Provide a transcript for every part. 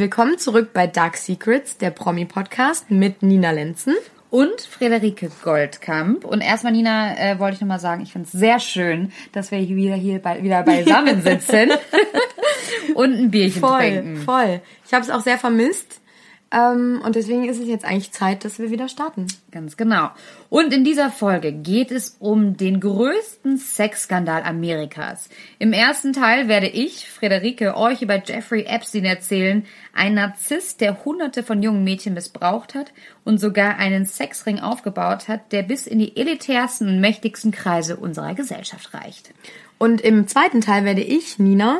Willkommen zurück bei Dark Secrets, der Promi-Podcast mit Nina Lenzen und Frederike Goldkamp. Und erstmal, Nina, wollte ich nochmal sagen, ich finde es sehr schön, dass wir hier wieder beisammen sitzen und ein Bierchen trinken. Voll. Ich habe es auch sehr vermisst. Und deswegen ist es jetzt eigentlich Zeit, dass wir wieder starten. Ganz genau. Und in dieser Folge geht es um den größten Sexskandal Amerikas. Im ersten Teil werde ich, Frederike, euch über Jeffrey Epstein erzählen, ein Narzisst, der hunderte von jungen Mädchen missbraucht hat und sogar einen Sexring aufgebaut hat, der bis in die elitärsten und mächtigsten Kreise unserer Gesellschaft reicht. Und im zweiten Teil werde ich, Nina,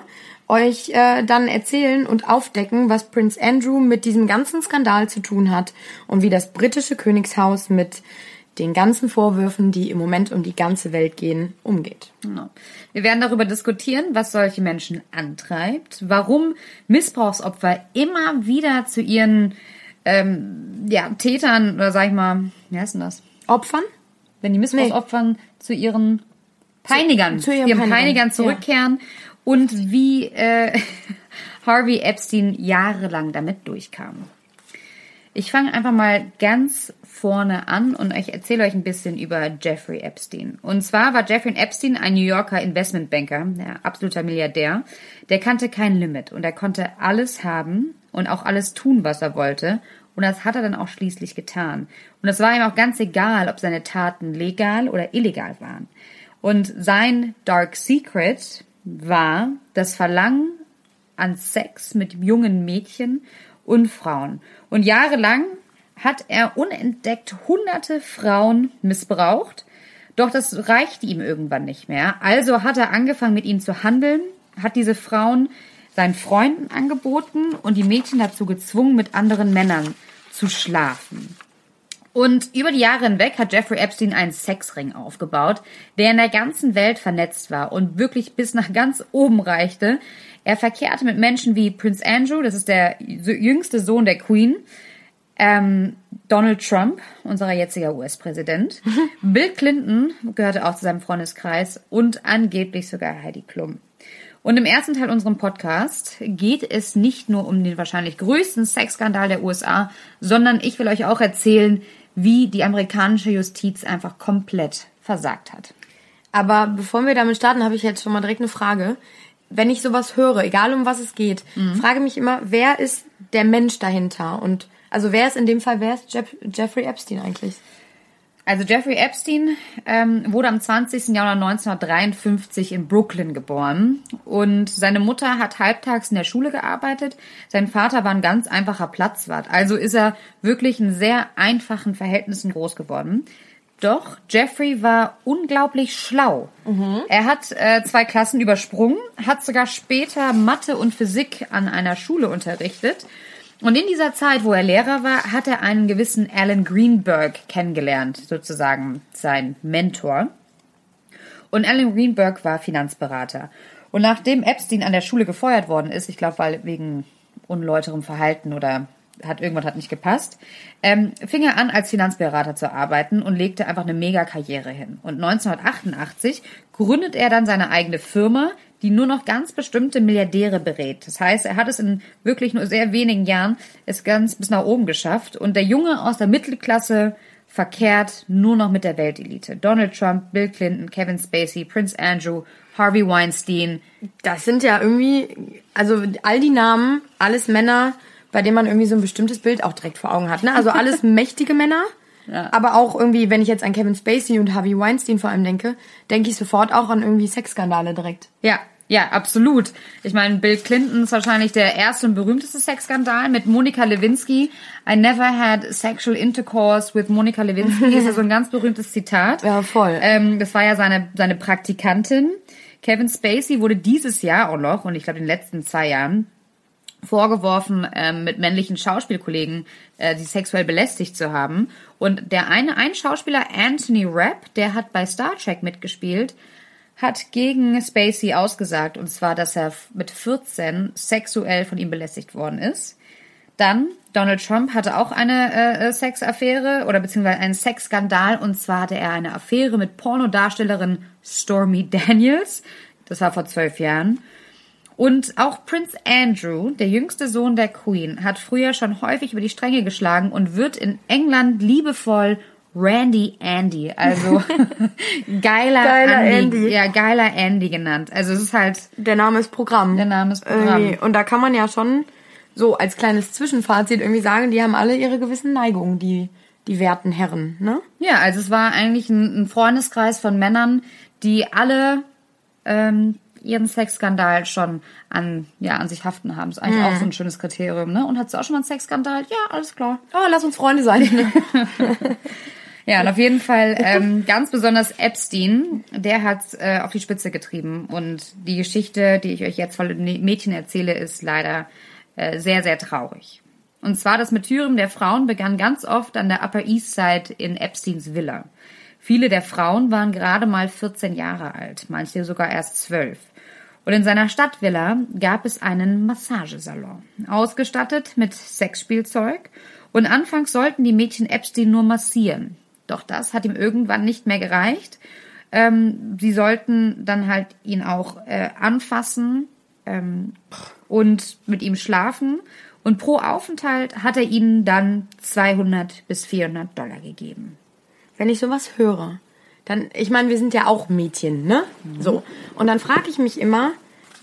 euch dann erzählen und aufdecken, was Prince Andrew mit diesem ganzen Skandal zu tun hat und wie das britische Königshaus mit den ganzen Vorwürfen, die im Moment um die ganze Welt gehen, umgeht. Genau. Wir werden darüber diskutieren, was solche Menschen antreibt, warum Missbrauchsopfer immer wieder zu ihren Tätern oder sag ich mal, wie heißt denn das? Opfern? Wenn die Missbrauchsopfern zu ihren Peinigern, zu ihren Peinigern zurückkehren. Ja. Und wie Harvey Epstein jahrelang damit durchkam. Ich fange einfach mal ganz vorne an und ich erzähle euch ein bisschen über Jeffrey Epstein. Und zwar war Jeffrey Epstein ein New Yorker Investmentbanker, ein absoluter Milliardär. Der kannte kein Limit und er konnte alles haben und auch alles tun, was er wollte. Und das hat er dann auch schließlich getan. Und es war ihm auch ganz egal, ob seine Taten legal oder illegal waren. Und sein Dark Secret war das Verlangen an Sex mit jungen Mädchen und Frauen. Und jahrelang hat er unentdeckt hunderte Frauen missbraucht, doch das reichte ihm irgendwann nicht mehr. Also hat er angefangen, mit ihnen zu handeln, hat diese Frauen seinen Freunden angeboten und die Mädchen dazu gezwungen, mit anderen Männern zu schlafen. Und über die Jahre hinweg hat Jeffrey Epstein einen Sexring aufgebaut, der in der ganzen Welt vernetzt war und wirklich bis nach ganz oben reichte. Er verkehrte mit Menschen wie Prince Andrew, das ist der jüngste Sohn der Queen, Donald Trump, unser jetziger US-Präsident, Bill Clinton gehörte auch zu seinem Freundeskreis und angeblich sogar Heidi Klum. Und im ersten Teil unserem Podcast geht es nicht nur um den wahrscheinlich größten Sexskandal der USA, sondern ich will euch auch erzählen, wie die amerikanische Justiz einfach komplett versagt hat. Aber bevor wir damit starten, habe ich jetzt schon mal direkt eine Frage. Wenn ich sowas höre, egal um was es geht, frage mich immer, wer ist der Mensch dahinter? Und also wer ist Jeffrey Epstein eigentlich? Also Jeffrey Epstein wurde am 20. Januar 1953 in Brooklyn geboren und seine Mutter hat halbtags in der Schule gearbeitet. Sein Vater war ein ganz einfacher Platzwart, also ist er wirklich in sehr einfachen Verhältnissen groß geworden. Doch Jeffrey war unglaublich schlau. Mhm. Er hat 2 Klassen übersprungen, hat sogar später Mathe und Physik an einer Schule unterrichtet. Und in dieser Zeit, wo er Lehrer war, hat er einen gewissen Alan Greenberg kennengelernt, sozusagen sein Mentor. Und Alan Greenberg war Finanzberater. Und nachdem Epstein an der Schule gefeuert worden ist, ich glaube, weil wegen unläuterem Verhalten oder irgendwas hat nicht gepasst, fing er an, als Finanzberater zu arbeiten und legte einfach eine Mega-Karriere hin. Und 1988 gründet er dann seine eigene Firma, die nur noch ganz bestimmte Milliardäre berät. Das heißt, er hat es in wirklich nur sehr wenigen Jahren ganz bis nach oben geschafft. Und der Junge aus der Mittelklasse verkehrt nur noch mit der Weltelite. Donald Trump, Bill Clinton, Kevin Spacey, Prince Andrew, Harvey Weinstein. Das sind ja irgendwie, also all die Namen, alles Männer, bei denen man irgendwie so ein bestimmtes Bild auch direkt vor Augen hat. Ne? Also alles mächtige Männer. Ja. Aber auch irgendwie, wenn ich jetzt an Kevin Spacey und Harvey Weinstein vor allem denke, denke ich sofort auch an irgendwie Sexskandale direkt. Ja, absolut. Ich meine, Bill Clinton ist wahrscheinlich der erste und berühmteste Sexskandal mit Monica Lewinsky. I never had sexual intercourse with Monica Lewinsky. Ist ja so ein ganz berühmtes Zitat. Ja, voll. Das war ja seine Praktikantin. Kevin Spacey wurde dieses Jahr auch noch, und ich glaube in den letzten 2 Jahren, vorgeworfen, mit männlichen Schauspielkollegen die sexuell belästigt zu haben. Und der ein Schauspieler, Anthony Rapp, der hat bei Star Trek mitgespielt, hat gegen Spacey ausgesagt, und zwar, dass er mit 14 sexuell von ihm belästigt worden ist. Dann, Donald Trump hatte auch eine Sexaffäre oder beziehungsweise einen Sexskandal, und zwar hatte er eine Affäre mit Pornodarstellerin Stormy Daniels. Das war vor 12 Jahren. Und auch Prince Andrew, der jüngste Sohn der Queen, hat früher schon häufig über die Stränge geschlagen und wird in England liebevoll Randy Andy, also geiler Andy. Ja, geiler Andy genannt. Also es ist halt... Der Name ist Programm. Der Name ist Programm. Irgendwie. Und da kann man ja schon so als kleines Zwischenfazit irgendwie sagen, die haben alle ihre gewissen Neigungen, die werten Herren, ne? Ja, also es war eigentlich ein Freundeskreis von Männern, die alle ihren Sexskandal schon an sich haften haben. Das ist eigentlich auch so ein schönes Kriterium, ne? Und hattest du auch schon mal einen Sexskandal? Ja, alles klar. Oh, lass uns Freunde sein. Ja, und auf jeden Fall ganz besonders Epstein, der hat's auf die Spitze getrieben. Und die Geschichte, die ich euch jetzt von dem Mädchen erzähle, ist leider sehr, sehr traurig. Und zwar das Martyrium der Frauen begann ganz oft an der Upper East Side in Epsteins Villa. Viele der Frauen waren gerade mal 14 Jahre alt, manche sogar erst 12. Und in seiner Stadtvilla gab es einen Massagesalon, ausgestattet mit Sexspielzeug. Und anfangs sollten die Mädchen Epstein nur massieren. Doch das hat ihm irgendwann nicht mehr gereicht. Sie sollten dann halt ihn auch anfassen und mit ihm schlafen. Und pro Aufenthalt hat er ihnen dann $200 bis $400 gegeben. Wenn ich sowas höre, dann, ich meine, wir sind ja auch Mädchen, ne? Mhm. So. Und dann frage ich mich immer,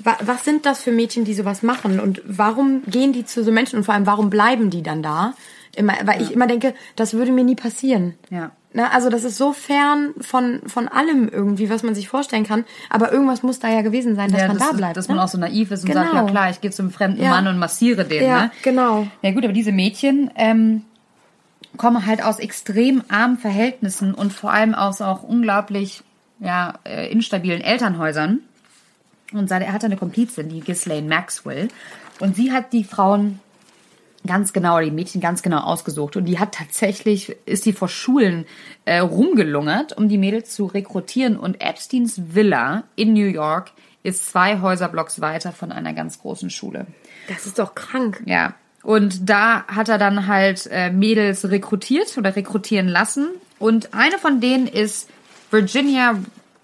was sind das für Mädchen, die sowas machen? Und warum gehen die zu so Menschen? Und vor allem, warum bleiben die dann da? Weil ich immer denke, das würde mir nie passieren. Ja. Na, also das ist so fern von allem irgendwie, was man sich vorstellen kann. Aber irgendwas muss da ja gewesen sein, dass man da bleibt. Dass man auch so naiv ist und sagt, ja klar, ich gehe zu einem fremden Mann und massiere den. Ja, ne? Genau. Ja gut, aber diese Mädchen... kommen halt aus extrem armen Verhältnissen und vor allem aus auch unglaublich instabilen Elternhäusern. Und er hatte eine Komplizin, die Ghislaine Maxwell. Und sie hat die Frauen ganz genau, die Mädchen ganz genau ausgesucht. Und die hat ist die vor Schulen rumgelungert, um die Mädels zu rekrutieren. Und Epsteins Villa in New York ist 2 Häuserblocks weiter von einer ganz großen Schule. Das ist doch krank. Ja. Und da hat er dann halt Mädels rekrutiert oder rekrutieren lassen. Und eine von denen ist Virginia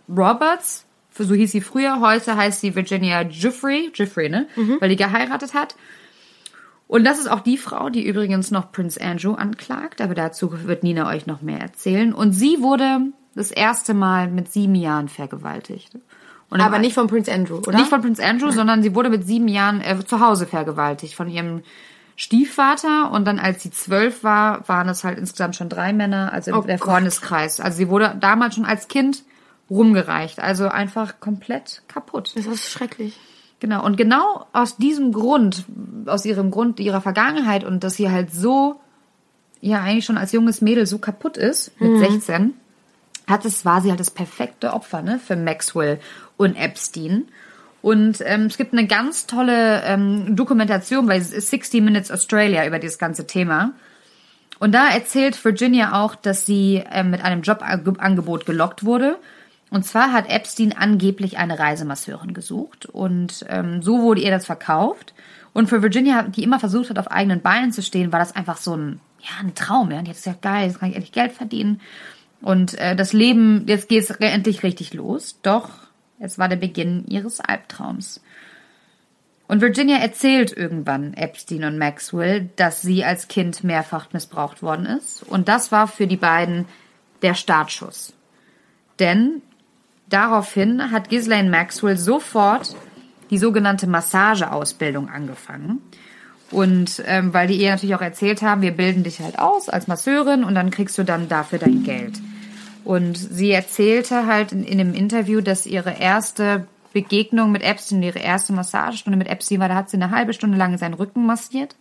Roberts. So hieß sie früher. Heute heißt sie Virginia Giuffre. Giuffre, ne? Mhm. Weil die geheiratet hat. Und das ist auch die Frau, die übrigens noch Prince Andrew anklagt. Aber dazu wird Nina euch noch mehr erzählen. Und sie wurde das erste Mal mit 7 Jahren vergewaltigt. Aber nicht von Prince Andrew, oder? Nicht von Prince Andrew, sondern sie wurde mit 7 Jahren zu Hause vergewaltigt von ihrem Stiefvater, und dann als sie 12 war, waren es halt insgesamt schon 3 Männer, also der Freundeskreis. Also sie wurde damals schon als Kind rumgereicht, also einfach komplett kaputt. Das ist schrecklich. Genau, und genau aus diesem Grund, aus ihrem Grund ihrer Vergangenheit und dass sie halt so, ja eigentlich schon als junges Mädel so kaputt ist, mit 16, war sie halt das perfekte Opfer, ne, für Maxwell und Epstein. Und es gibt eine ganz tolle Dokumentation bei 60 Minutes Australia über dieses ganze Thema. Und da erzählt Virginia auch, dass sie mit einem Jobangebot gelockt wurde. Und zwar hat Epstein angeblich eine Reisemasseurin gesucht. Und so wurde ihr das verkauft. Und für Virginia, die immer versucht hat, auf eigenen Beinen zu stehen, war das einfach so ein Traum. Ja? Und die hat gesagt, geil, jetzt kann ich endlich Geld verdienen. Und das Leben, jetzt geht es endlich richtig los. Doch... Es war der Beginn ihres Albtraums. Und Virginia erzählt irgendwann Epstein und Maxwell, dass sie als Kind mehrfach missbraucht worden ist. Und das war für die beiden der Startschuss. Denn daraufhin hat Ghislaine Maxwell sofort die sogenannte Massageausbildung angefangen. Und weil die ihr natürlich auch erzählt haben, wir bilden dich halt aus als Masseurin und dann kriegst du dann dafür dein Geld. Und sie erzählte halt in dem Interview, dass ihre erste Begegnung mit Epstein, ihre erste Massagestunde mit Epstein war, da hat sie eine halbe Stunde lang seinen Rücken massiert.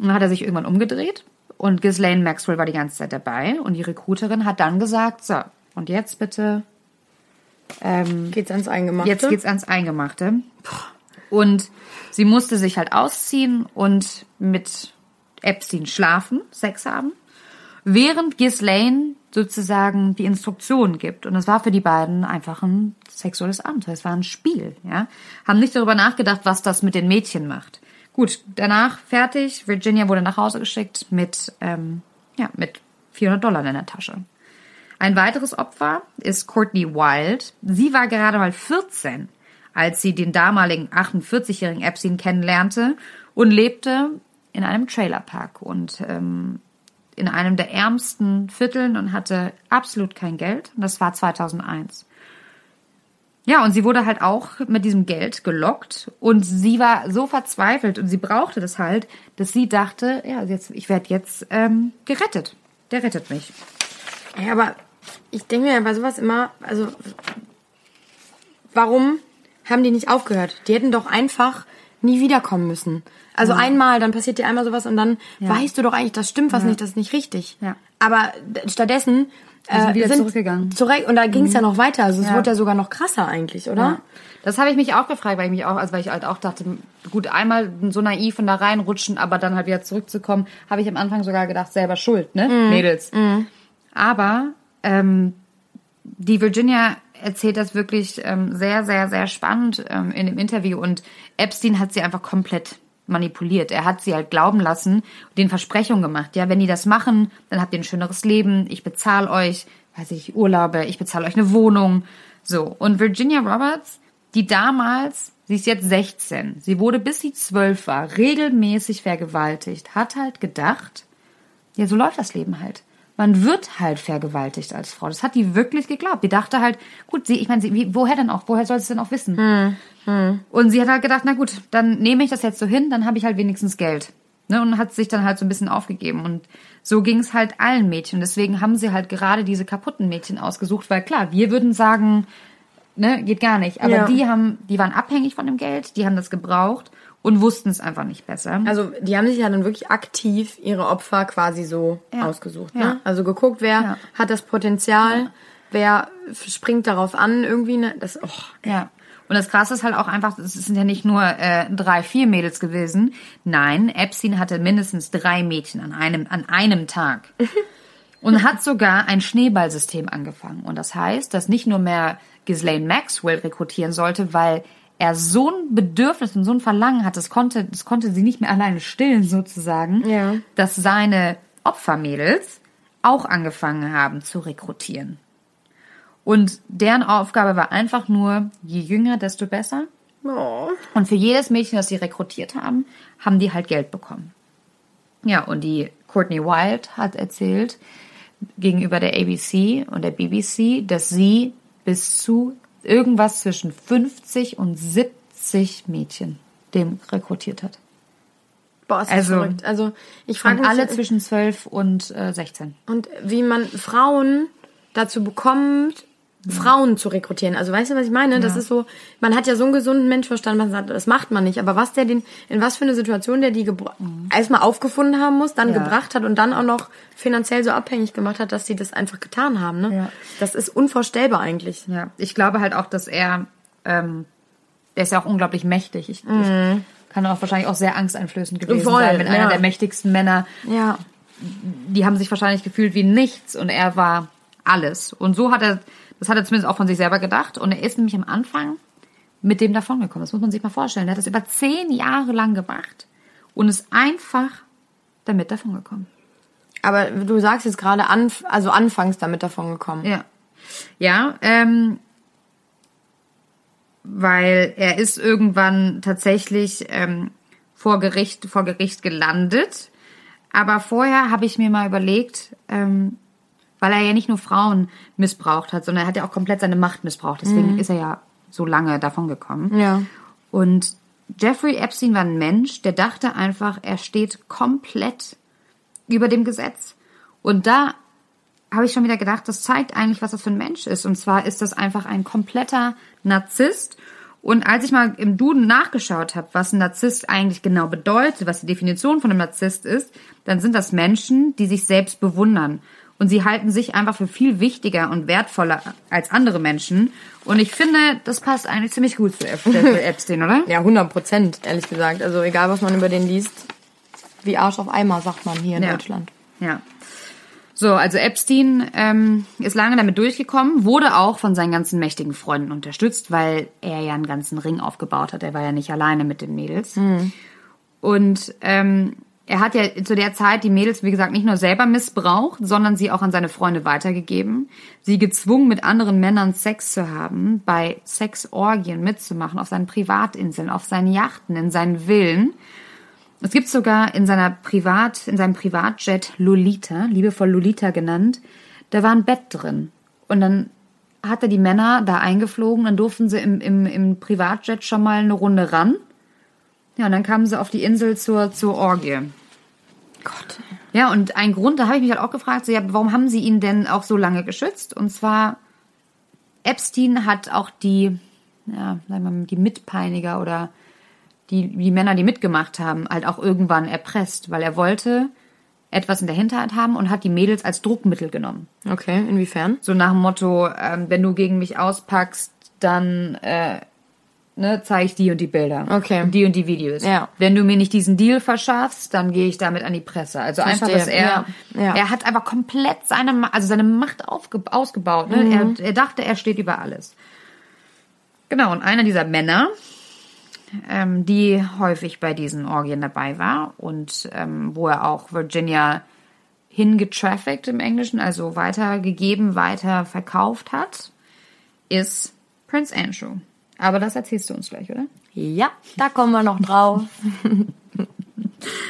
Und dann hat er sich irgendwann umgedreht. Und Ghislaine Maxwell war die ganze Zeit dabei. Und die Recruiterin hat dann gesagt, so, und jetzt bitte... geht's ans Eingemachte. Jetzt geht's ans Eingemachte. Und sie musste sich halt ausziehen und mit Epstein schlafen, Sex haben. Während Ghislaine sozusagen die Instruktionen gibt. Und das war für die beiden einfach ein sexuelles Abenteuer. Es war ein Spiel, ja. Haben nicht darüber nachgedacht, was das mit den Mädchen macht. Gut, danach fertig. Virginia wurde nach Hause geschickt mit $400 in der Tasche. Ein weiteres Opfer ist Courtney Wild. Sie war gerade mal 14, als sie den damaligen 48-jährigen Epstein kennenlernte und lebte in einem Trailerpark und in einem der ärmsten Vierteln und hatte absolut kein Geld. Und das war 2001. Ja, und sie wurde halt auch mit diesem Geld gelockt und sie war so verzweifelt und sie brauchte das halt, dass sie dachte, ja, ich werde jetzt gerettet. Der rettet mich. Ja, aber ich denke mir bei sowas immer, also warum haben die nicht aufgehört? Die hätten doch einfach nie wiederkommen müssen. Also einmal, dann passiert dir einmal sowas und dann weißt du doch eigentlich, das stimmt was nicht, das ist nicht richtig. Ja. Aber stattdessen sind zurückgegangen. Und da ging es ja noch weiter. Also es wurde ja sogar noch krasser eigentlich, oder? Ja. Das habe ich mich auch gefragt, weil ich halt auch dachte, gut, einmal so naiv und da reinrutschen, aber dann halt wieder zurückzukommen, habe ich am Anfang sogar gedacht, selber schuld, ne? Mädels. Mm. Aber die Virginia erzählt das wirklich sehr, sehr, sehr spannend in dem Interview. Und Epstein hat sie einfach komplett manipuliert. Er hat sie halt glauben lassen und den Versprechungen gemacht. Ja, wenn die das machen, dann habt ihr ein schöneres Leben. Ich bezahle euch, weiß ich, Urlaube. Ich bezahle euch eine Wohnung. So. Und Virginia Roberts, die damals, sie ist jetzt 16. Sie wurde, bis sie 12 war, regelmäßig vergewaltigt. Hat halt gedacht, ja, so läuft das Leben halt. Man wird halt vergewaltigt als Frau. Das hat die wirklich geglaubt. Die dachte halt, gut, woher soll sie es denn auch wissen? Und sie hat halt gedacht, na gut, dann nehme ich das jetzt so hin, dann habe ich halt wenigstens Geld. Ne? Und hat sich dann halt so ein bisschen aufgegeben. Und so ging es halt allen Mädchen. Deswegen haben sie halt gerade diese kaputten Mädchen ausgesucht, weil klar, wir würden sagen, ne, geht gar nicht. Aber die waren abhängig von dem Geld, die haben das gebraucht und wussten es einfach nicht besser. Also die haben sich ja dann wirklich aktiv ihre Opfer quasi so ausgesucht. Ne? Ja. Also geguckt, wer hat das Potenzial, wer springt darauf an irgendwie. Ne? Und das Krasse ist halt auch einfach, es sind ja nicht nur 3, 4 Mädels gewesen. Nein, Epstein hatte mindestens 3 Mädchen an einem Tag. Und hat sogar ein Schneeballsystem angefangen. Und das heißt, dass nicht nur mehr Ghislaine Maxwell rekrutieren sollte, weil er so ein Bedürfnis und so ein Verlangen hat, das konnte sie nicht mehr alleine stillen sozusagen, dass seine Opfermädels auch angefangen haben zu rekrutieren. Und deren Aufgabe war einfach nur, je jünger, desto besser. Oh. Und für jedes Mädchen, das sie rekrutiert haben, haben die halt Geld bekommen. Ja, und die Courtney Wild hat erzählt gegenüber der ABC und der BBC, dass sie bis zu irgendwas zwischen 50 und 70 Mädchen dem rekrutiert hat. Boah, ist das verrückt. Also, ich frage mich, alle zwischen 12 und 16. Und wie man Frauen dazu bekommt, Frauen zu rekrutieren. Also, weißt du, was ich meine? Ja. Das ist so, man hat ja so einen gesunden Menschenverstand, man sagt, das macht man nicht. Aber was der in was für eine Situation der die erstmal aufgefunden haben muss, dann gebracht hat und dann auch noch finanziell so abhängig gemacht hat, dass sie das einfach getan haben, ne? Ja. Das ist unvorstellbar eigentlich. Ja. Ich glaube halt auch, dass er, der ist ja auch unglaublich mächtig. Ich kann auch wahrscheinlich auch sehr angsteinflößend gewesen sein, wenn einer der mächtigsten Männer, die haben sich wahrscheinlich gefühlt wie nichts und er war alles. Und so hat er zumindest auch von sich selber gedacht. Und er ist nämlich am Anfang mit dem davongekommen. Das muss man sich mal vorstellen. Er hat das über 10 Jahre lang gemacht und ist einfach damit davongekommen. Aber du sagst jetzt gerade, anfangs damit davongekommen. Ja. Ja, weil er ist irgendwann tatsächlich vor Gericht gelandet. Aber vorher habe ich mir mal überlegt, weil er ja nicht nur Frauen missbraucht hat, sondern er hat ja auch komplett seine Macht missbraucht. Deswegen ist er ja so lange davon gekommen. Ja. Und Jeffrey Epstein war ein Mensch, der dachte einfach, er steht komplett über dem Gesetz. Und da habe ich schon wieder gedacht, das zeigt eigentlich, was das für ein Mensch ist. Und zwar ist das einfach ein kompletter Narzisst. Und als ich mal im Duden nachgeschaut habe, was ein Narzisst eigentlich genau bedeutet, was die Definition von einem Narzisst ist, dann sind das Menschen, die sich selbst bewundern. Und sie halten sich einfach für viel wichtiger und wertvoller als andere Menschen. Und ich finde, das passt eigentlich ziemlich gut zu Epstein, oder? Ja, 100%, ehrlich gesagt. Also egal, was man über den liest, wie Arsch auf Eimer, sagt man hier in Deutschland. Ja. So, also Epstein ist lange damit durchgekommen, wurde auch von seinen ganzen mächtigen Freunden unterstützt, weil er ja einen ganzen Ring aufgebaut hat. Er war ja nicht alleine mit den Mädels. Und Er hat ja zu der Zeit die Mädels, wie gesagt, nicht nur selber missbraucht, sondern sie auch an seine Freunde weitergegeben, sie gezwungen, mit anderen Männern Sex zu haben, bei Sexorgien mitzumachen, auf seinen Privatinseln, auf seinen Yachten, in seinen Villen. Es gibt sogar in seinem Privatjet Lolita, liebevoll Lolita genannt, da war ein Bett drin. Und dann hat er die Männer da eingeflogen, dann durften sie im Privatjet schon mal eine Runde ran. Ja, und dann kamen sie auf die Insel zur Orgie. Gott. Ja, und ein Grund, da habe ich mich halt auch gefragt, so, ja, warum haben sie ihn denn auch so lange geschützt? Und zwar, Epstein hat auch die Mitpeiniger oder die Männer, die mitgemacht haben, halt auch irgendwann erpresst, weil er wollte etwas in der Hinterhand haben und hat die Mädels als Druckmittel genommen. Okay, inwiefern? So nach dem Motto, wenn du gegen mich auspackst, dann zeige ich die und die Bilder. Okay. Und die Videos. Ja. Wenn du mir nicht diesen Deal verschaffst, dann gehe ich damit an die Presse. Also verstehe. Einfach, dass er hat einfach komplett seine Macht ausgebaut. Ne? Mhm. Er dachte, er steht über alles. Genau, und einer dieser Männer, die häufig bei diesen Orgien dabei war und wo er auch Virginia hingetrafficked im Englischen, also weitergegeben, weiter verkauft hat, ist Prince Andrew. Aber das erzählst du uns gleich, oder? Ja, da kommen wir noch drauf.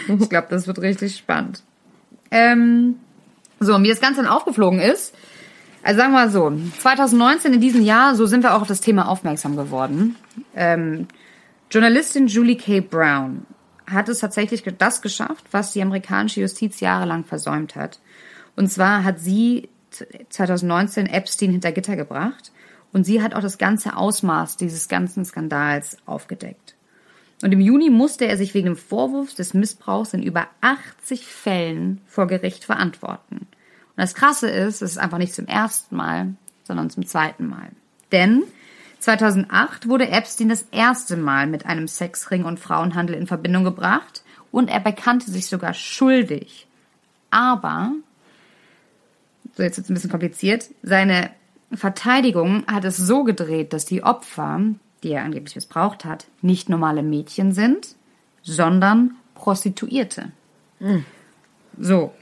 Ich glaube, das wird richtig spannend. So, und wie das Ganze dann aufgeflogen ist, also sagen wir mal so, 2019 in diesem Jahr, so sind wir auch auf das Thema aufmerksam geworden. Journalistin Julie K. Brown hat es tatsächlich das geschafft, was die amerikanische Justiz jahrelang versäumt hat. Und zwar hat sie 2019 Epstein hinter Gitter gebracht und sie hat auch das ganze Ausmaß dieses ganzen Skandals aufgedeckt. Und im Juni musste er sich wegen dem Vorwurf des Missbrauchs in über 80 Fällen vor Gericht verantworten. Und das Krasse ist, es ist einfach nicht zum ersten Mal, sondern zum zweiten Mal. Denn 2008 wurde Epstein das erste Mal mit einem Sexring und Frauenhandel in Verbindung gebracht und er bekannte sich sogar schuldig. Aber, so jetzt wird es ein bisschen kompliziert, seine Verteidigung hat es so gedreht, dass die Opfer, die er angeblich missbraucht hat, nicht normale Mädchen sind, sondern Prostituierte. Mhm. So,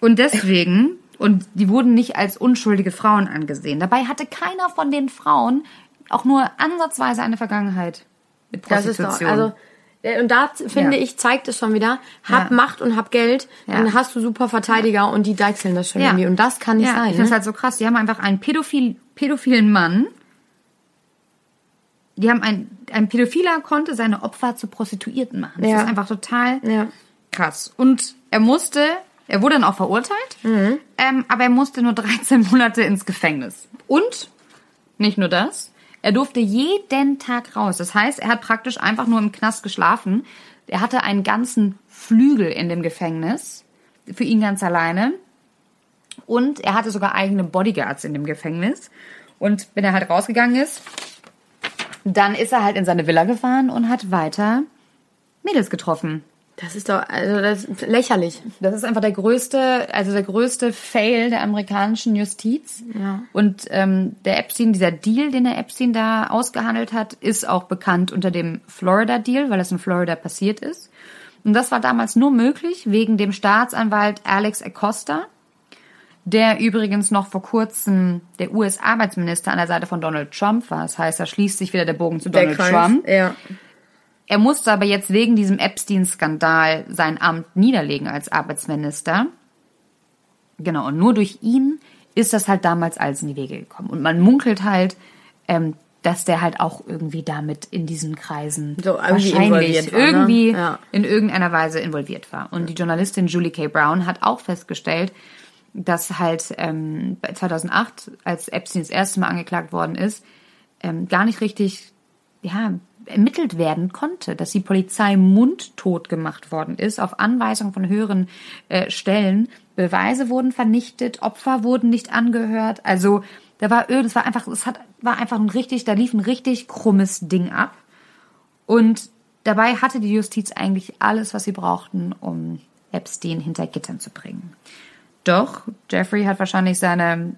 und deswegen, und die wurden nicht als unschuldige Frauen angesehen. Dabei hatte keiner von den Frauen auch nur ansatzweise eine Vergangenheit mit Prostitution. Das ist doch, und da finde ich, zeigt es schon wieder, hab Macht und hab Geld, dann hast du super Verteidiger und die deichseln das schon irgendwie. Und das kann nicht sein. Ich finde es halt so krass. Die haben einfach einen pädophilen Mann, ein Pädophiler konnte seine Opfer zu Prostituierten machen. Das ist einfach total krass. Und er wurde dann auch verurteilt, aber er musste nur 13 Monate ins Gefängnis. Und nicht nur das, er durfte jeden Tag raus. Das heißt, er hat praktisch einfach nur im Knast geschlafen. Er hatte einen ganzen Flügel in dem Gefängnis, für ihn ganz alleine. Und er hatte sogar eigene Bodyguards in dem Gefängnis. Und wenn er halt rausgegangen ist, dann ist er halt in seine Villa gefahren und hat weiter Mädels getroffen. Das ist doch lächerlich. Das ist einfach der größte Fail der amerikanischen Justiz. Ja. Und der Epstein, dieser Deal, den der Epstein da ausgehandelt hat, ist auch bekannt unter dem Florida-Deal, weil das in Florida passiert ist. Und das war damals nur möglich wegen dem Staatsanwalt Alex Acosta, der übrigens noch vor kurzem der US-Arbeitsminister an der Seite von Donald Trump war. Das heißt, da schließt sich wieder der Bogen zu Donald Trump. Ja. Er musste aber jetzt wegen diesem Epstein-Skandal sein Amt niederlegen als Arbeitsminister. Genau, und nur durch ihn ist das halt damals alles in die Wege gekommen. Und man munkelt halt, dass der halt auch irgendwie damit in diesen Kreisen so wahrscheinlich irgendwie war, ne? In irgendeiner Weise involviert war. Und die Journalistin Julie K. Brown hat auch festgestellt, dass halt 2008, als Epstein das erste Mal angeklagt worden ist, gar nicht richtig ermittelt werden konnte, dass die Polizei mundtot gemacht worden ist, auf Anweisung von höheren Stellen. Beweise wurden vernichtet, Opfer wurden nicht angehört. Also da war öd, da lief ein richtig krummes Ding ab. Und dabei hatte die Justiz eigentlich alles, was sie brauchten, um Epstein hinter Gittern zu bringen. Doch Jeffrey hat wahrscheinlich seine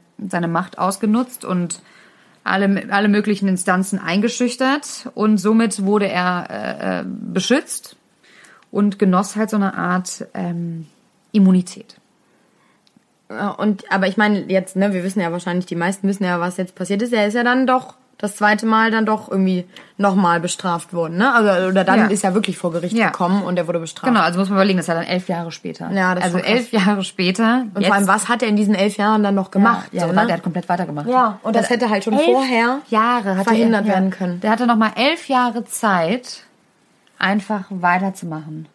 Macht ausgenutzt und alle möglichen Instanzen eingeschüchtert und somit wurde er beschützt und genoss halt so eine Art Immunität. Und, aber ich meine, jetzt, ne, wir wissen ja wahrscheinlich, die meisten wissen ja, was jetzt passiert ist. Er ist ja dann doch das zweite Mal dann doch irgendwie nochmal bestraft worden, ne? Also, oder dann ist er wirklich vor Gericht gekommen und er wurde bestraft. Genau, also muss man überlegen, das war dann 11 Jahre später. Ja, das also 11 Jahre später. Und vor allem, was hat er in diesen 11 Jahren dann noch gemacht? Ja, so, ne? Der hat komplett weitergemacht. Ja, und das hätte halt schon vorher verhindert werden können. Der hatte nochmal 11 Jahre Zeit, einfach weiterzumachen.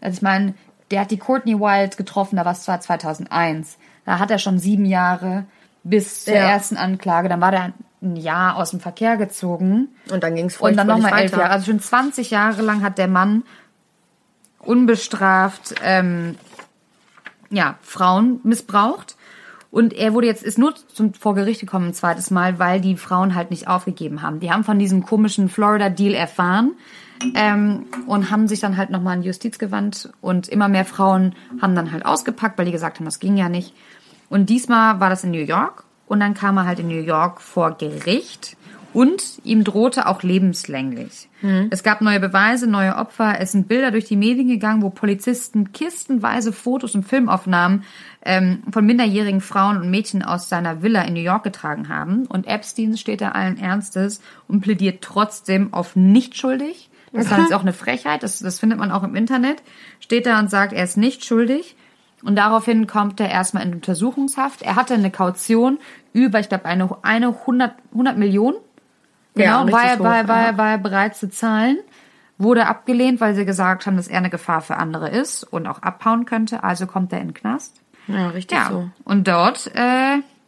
Also ich meine, der hat die Courtney Wild getroffen, da war es zwar 2001. Da hat er schon 7 Jahre bis zur ersten Anklage. Dann war der ein Jahr aus dem Verkehr gezogen. Und dann ging es furchtbar weiter. Und dann nochmal 11 Jahre. Also schon 20 Jahre lang hat der Mann unbestraft Frauen missbraucht. Und er wurde jetzt, ist nur vor Gericht gekommen ein zweites Mal, weil die Frauen halt nicht aufgegeben haben. Die haben von diesem komischen Florida-Deal erfahren und haben sich dann halt nochmal an Justiz gewandt. Und immer mehr Frauen haben dann halt ausgepackt, weil die gesagt haben, das ging ja nicht. Und diesmal war das in New York. Und dann kam er halt in New York vor Gericht und ihm drohte auch lebenslänglich. Mhm. Es gab neue Beweise, neue Opfer. Es sind Bilder durch die Medien gegangen, wo Polizisten kistenweise Fotos und Filmaufnahmen von minderjährigen Frauen und Mädchen aus seiner Villa in New York getragen haben. Und Epstein steht da allen Ernstes und plädiert trotzdem auf nicht schuldig. Das ist auch eine Frechheit, das findet man auch im Internet. Steht da und sagt, er ist nicht schuldig. Und daraufhin kommt er erstmal in Untersuchungshaft. Er hatte eine Kaution über, ich glaube, eine 100 Millionen. Genau, ja, war er bereit zu zahlen. Wurde abgelehnt, weil sie gesagt haben, dass er eine Gefahr für andere ist und auch abhauen könnte. Also kommt er in den Knast. Ja, richtig so. Und dort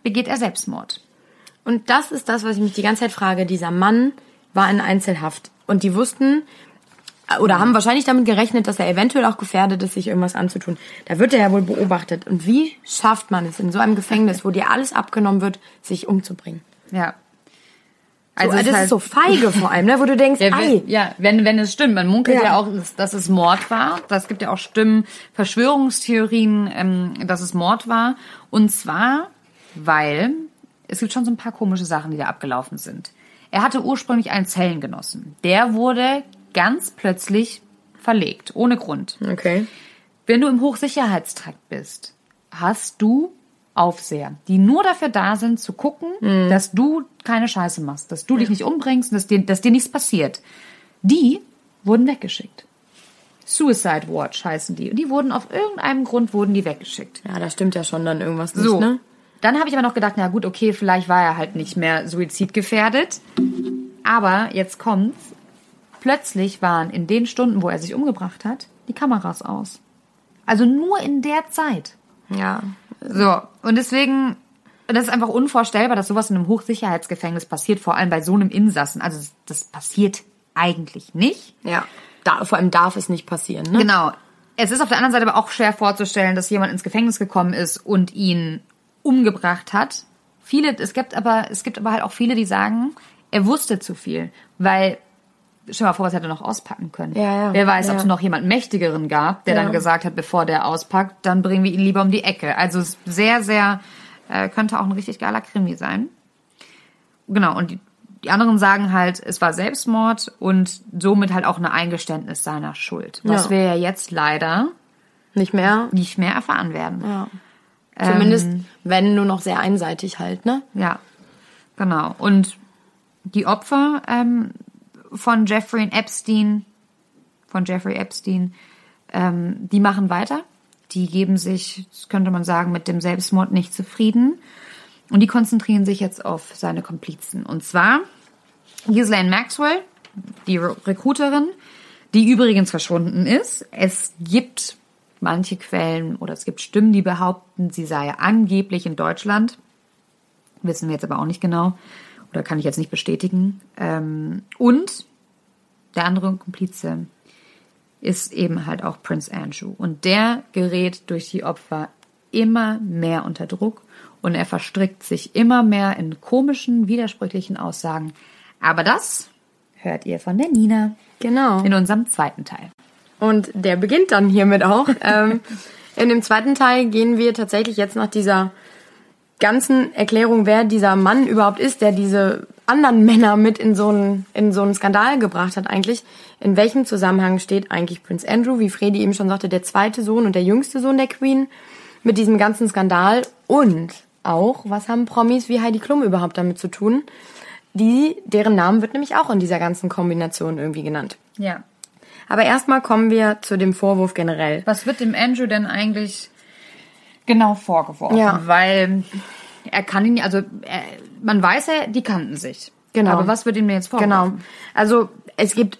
begeht er Selbstmord. Und das ist das, was ich mich die ganze Zeit frage. Dieser Mann war in Einzelhaft. Und die wussten... Oder haben wahrscheinlich damit gerechnet, dass er eventuell auch gefährdet ist, sich irgendwas anzutun. Da wird er ja wohl beobachtet. Und wie schafft man es in so einem Gefängnis, wo dir alles abgenommen wird, sich umzubringen? Ja. Also so, das ist so feige vor allem, ne? Wo du denkst, wenn es stimmt. Man munkelt ja auch, dass es Mord war. Das gibt ja auch Stimmen, Verschwörungstheorien, dass es Mord war. Und zwar, weil es gibt schon so ein paar komische Sachen, die da abgelaufen sind. Er hatte ursprünglich einen Zellengenossen. Der wurde... ganz plötzlich verlegt, ohne Grund. Okay. Wenn du im Hochsicherheitstrakt bist, hast du Aufseher, die nur dafür da sind, zu gucken, dass du keine Scheiße machst, dass du dich nicht umbringst, dass dir nichts passiert. Die wurden weggeschickt. Suicide Watch heißen die. Und die wurden auf irgendeinem Grund weggeschickt. Ja, da stimmt ja schon dann irgendwas nicht, so. Ne? Dann habe ich aber noch gedacht, na gut, okay, vielleicht war er halt nicht mehr suizidgefährdet. Aber jetzt kommt's. Plötzlich waren in den Stunden, wo er sich umgebracht hat, die Kameras aus. Also nur in der Zeit. Ja. So, und deswegen, das ist einfach unvorstellbar, dass sowas in einem Hochsicherheitsgefängnis passiert, vor allem bei so einem Insassen. Also das passiert eigentlich nicht. Ja, vor allem darf es nicht passieren, ne? Genau. Es ist auf der anderen Seite aber auch schwer vorzustellen, dass jemand ins Gefängnis gekommen ist und ihn umgebracht hat. Es gibt aber halt auch viele, die sagen, er wusste zu viel, weil... Stell dir mal vor, was hätte er noch auspacken können. Ja, ja. Wer weiß, ob es noch jemand Mächtigeren gab, der dann gesagt hat, bevor der auspackt, dann bringen wir ihn lieber um die Ecke. Also es sehr, sehr, könnte auch ein richtig geiler Krimi sein. Genau, und die anderen sagen halt, es war Selbstmord und somit halt auch ein Eingeständnis seiner Schuld. Was wir ja jetzt leider nicht mehr erfahren werden. Ja. Zumindest, wenn nur noch sehr einseitig halt, ne? Ja, genau. Und die Opfer... von Jeffrey Epstein, die machen weiter. Die geben sich, könnte man sagen, mit dem Selbstmord nicht zufrieden. Und die konzentrieren sich jetzt auf seine Komplizen. Und zwar Ghislaine Maxwell, die Recruiterin, die übrigens verschwunden ist. Es gibt manche Quellen oder es gibt Stimmen, die behaupten, sie sei angeblich in Deutschland. Wissen wir jetzt aber auch nicht genau. Oder kann ich jetzt nicht bestätigen. Und der andere Komplize ist eben halt auch Prince Andrew. Und der gerät durch die Opfer immer mehr unter Druck. Und er verstrickt sich immer mehr in komischen, widersprüchlichen Aussagen. Aber das hört ihr von der Nina. Genau. In unserem zweiten Teil. Und der beginnt dann hiermit auch. In dem zweiten Teil gehen wir tatsächlich jetzt nach dieser... ganzen Erklärung, wer dieser Mann überhaupt ist, der diese anderen Männer mit in so einen Skandal gebracht hat eigentlich. In welchem Zusammenhang steht eigentlich Prince Andrew, wie Fredi eben schon sagte, der zweite Sohn und der jüngste Sohn der Queen mit diesem ganzen Skandal? Und auch, was haben Promis wie Heidi Klum überhaupt damit zu tun? Deren Namen wird nämlich auch in dieser ganzen Kombination irgendwie genannt. Ja. Aber erstmal kommen wir zu dem Vorwurf generell. Was wird dem Andrew denn eigentlich genau vorgeworfen? Ja. Weil er kann ihn, man weiß ja, die kannten sich. Genau. Aber was wird ihm jetzt vorgeworfen? Genau. Also es gibt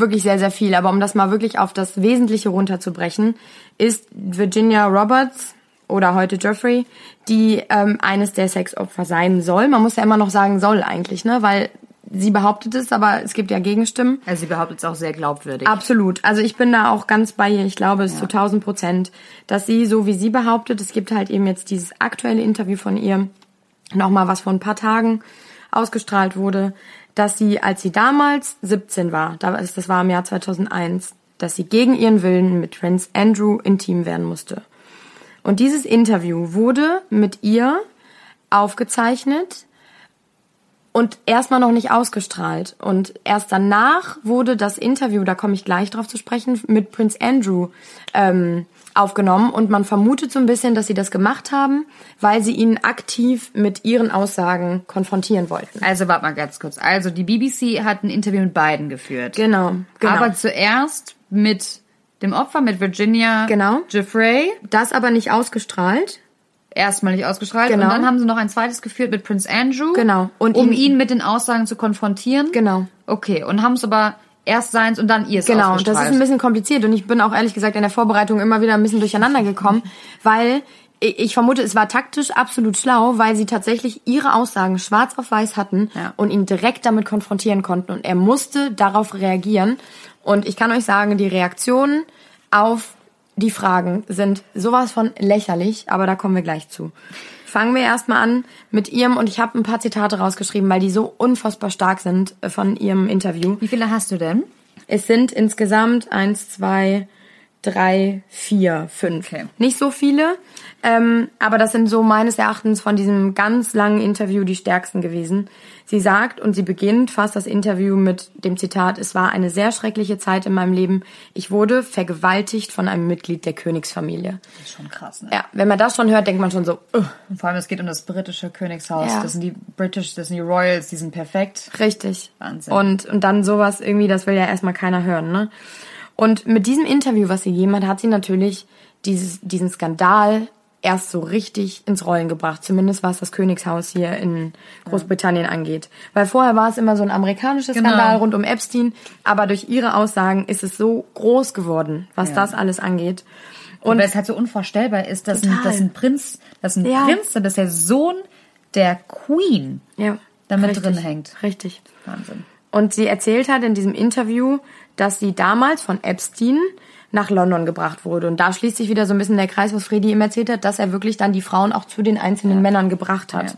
wirklich sehr, sehr viel. Aber um das mal wirklich auf das Wesentliche runterzubrechen, ist Virginia Roberts oder heute Jeffrey, die eines der Sexopfer sein soll. Man muss ja immer noch sagen, soll eigentlich, ne? Weil sie behauptet es, aber es gibt ja Gegenstimmen. Also sie behauptet es auch sehr glaubwürdig. Absolut. Also ich bin da auch ganz bei ihr. Ich glaube es zu 1000%, dass sie, so wie sie behauptet, es gibt halt eben jetzt dieses aktuelle Interview von ihr, nochmal was vor ein paar Tagen ausgestrahlt wurde, dass sie, als sie damals 17 war, das war im Jahr 2001, dass sie gegen ihren Willen mit Prince Andrew intim werden musste. Und dieses Interview wurde mit ihr aufgezeichnet und erstmal noch nicht ausgestrahlt. Und erst danach wurde das Interview, da komme ich gleich drauf zu sprechen, mit Prince Andrew aufgenommen. Und man vermutet so ein bisschen, dass sie das gemacht haben, weil sie ihn aktiv mit ihren Aussagen konfrontieren wollten. Also warte mal ganz kurz. Also die BBC hat ein Interview mit beiden geführt. Genau. Aber zuerst mit dem Opfer, mit Virginia Giuffre. Das aber nicht ausgestrahlt. Erstmal nicht ausgestrahlt. Genau. Und dann haben sie noch ein zweites geführt mit Prince Andrew. Genau. Und um ihn mit den Aussagen zu konfrontieren. Genau. Okay. Und haben es aber erst seins und dann ihr es ausgestrahlt. Genau. Das ist ein bisschen kompliziert. Und ich bin auch ehrlich gesagt in der Vorbereitung immer wieder ein bisschen durcheinander gekommen, weil ich vermute, es war taktisch absolut schlau, weil sie tatsächlich ihre Aussagen schwarz auf weiß hatten und ihn direkt damit konfrontieren konnten. Und er musste darauf reagieren. Und ich kann euch sagen, die Reaktionen auf die Fragen sind sowas von lächerlich, aber da kommen wir gleich zu. Fangen wir erstmal an mit ihrem, und ich habe ein paar Zitate rausgeschrieben, weil die so unfassbar stark sind von ihrem Interview. Wie viele hast du denn? Es sind insgesamt 1, 2, 3, 4, 5. Okay. Nicht so viele, aber das sind so meines Erachtens von diesem ganz langen Interview die stärksten gewesen. Sie sagt, und sie beginnt fast das Interview mit dem Zitat: Es war eine sehr schreckliche Zeit in meinem Leben. Ich wurde vergewaltigt von einem Mitglied der Königsfamilie. Das ist schon krass, ne? Ja, wenn man das schon hört, denkt man schon so. Und vor allem, es geht um das britische Königshaus. Ja. Das sind die British, das sind die Royals, die sind perfekt. Richtig. Wahnsinn. Und dann sowas irgendwie, das will ja erstmal keiner hören, ne? Und mit diesem Interview, was sie gegeben hat, sie natürlich diesen Skandal erst so richtig ins Rollen gebracht. Zumindest was das Königshaus hier in Großbritannien angeht. Weil vorher war es immer so ein amerikanisches Skandal rund um Epstein. Aber durch ihre Aussagen ist es so groß geworden, was das alles angeht. Und weil es halt so unvorstellbar ist, dass ein Prinz, das ist der Sohn der Queen, damit drin hängt. Richtig. Wahnsinn. Und sie erzählt hat in diesem Interview, dass sie damals von Epstein nach London gebracht wurde. Und da schließt sich wieder so ein bisschen der Kreis, was Fredi ihm erzählt hat, dass er wirklich dann die Frauen auch zu den einzelnen Männern gebracht hat. Ja.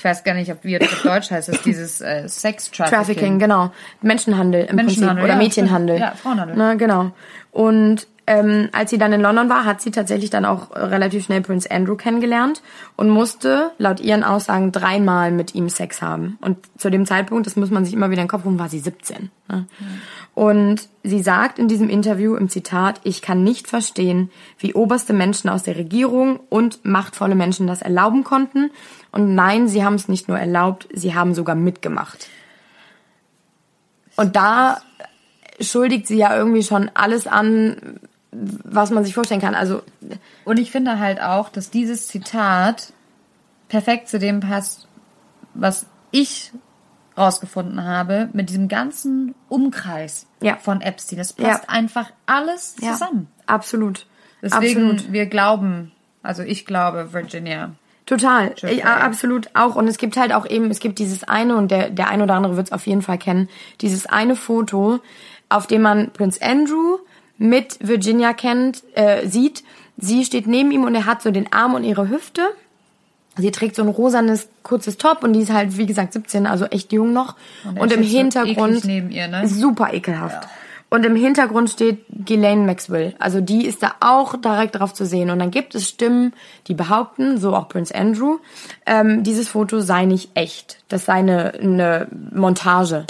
Ich weiß gar nicht, wie das auf Deutsch heißt, das ist dieses Sex-Trafficking. Trafficking, genau. Menschenhandel im Prinzip. Oder Mädchenhandel. Ja, Frauenhandel. Na, genau. Und als sie dann in London war, hat sie tatsächlich dann auch relativ schnell Prince Andrew kennengelernt und musste laut ihren Aussagen 3-mal mit ihm Sex haben. Und zu dem Zeitpunkt, das muss man sich immer wieder in den Kopf rufen, war sie 17. Ne? Mhm. Und sie sagt in diesem Interview im Zitat: Ich kann nicht verstehen, wie oberste Menschen aus der Regierung und machtvolle Menschen das erlauben konnten. Und nein, sie haben es nicht nur erlaubt, sie haben sogar mitgemacht. Und da schuldigt sie ja irgendwie schon alles an, was man sich vorstellen kann. Also und ich finde halt auch, dass dieses Zitat perfekt zu dem passt, was ich rausgefunden habe, mit diesem ganzen Umkreis von Epstein. Das passt einfach alles zusammen. Absolut. Deswegen, wir glauben, also ich glaube, Virginia. Total, absolut auch. Und es gibt halt auch eben, es gibt dieses eine, und der ein oder andere wird es auf jeden Fall kennen, dieses eine Foto, auf dem man Prince Andrew mit Virginia sieht. Sie steht neben ihm und er hat so den Arm und ihre Hüfte. Sie trägt so ein rosanes, kurzes Top und die ist halt, wie gesagt, 17, also echt jung noch. Und im Hintergrund so eklig neben ihr, ne? Super ekelhaft. Ja. Und im Hintergrund steht Ghislaine Maxwell. Also die ist da auch direkt drauf zu sehen. Und dann gibt es Stimmen, die behaupten, so auch Prince Andrew, dieses Foto sei nicht echt. Das sei eine Montage.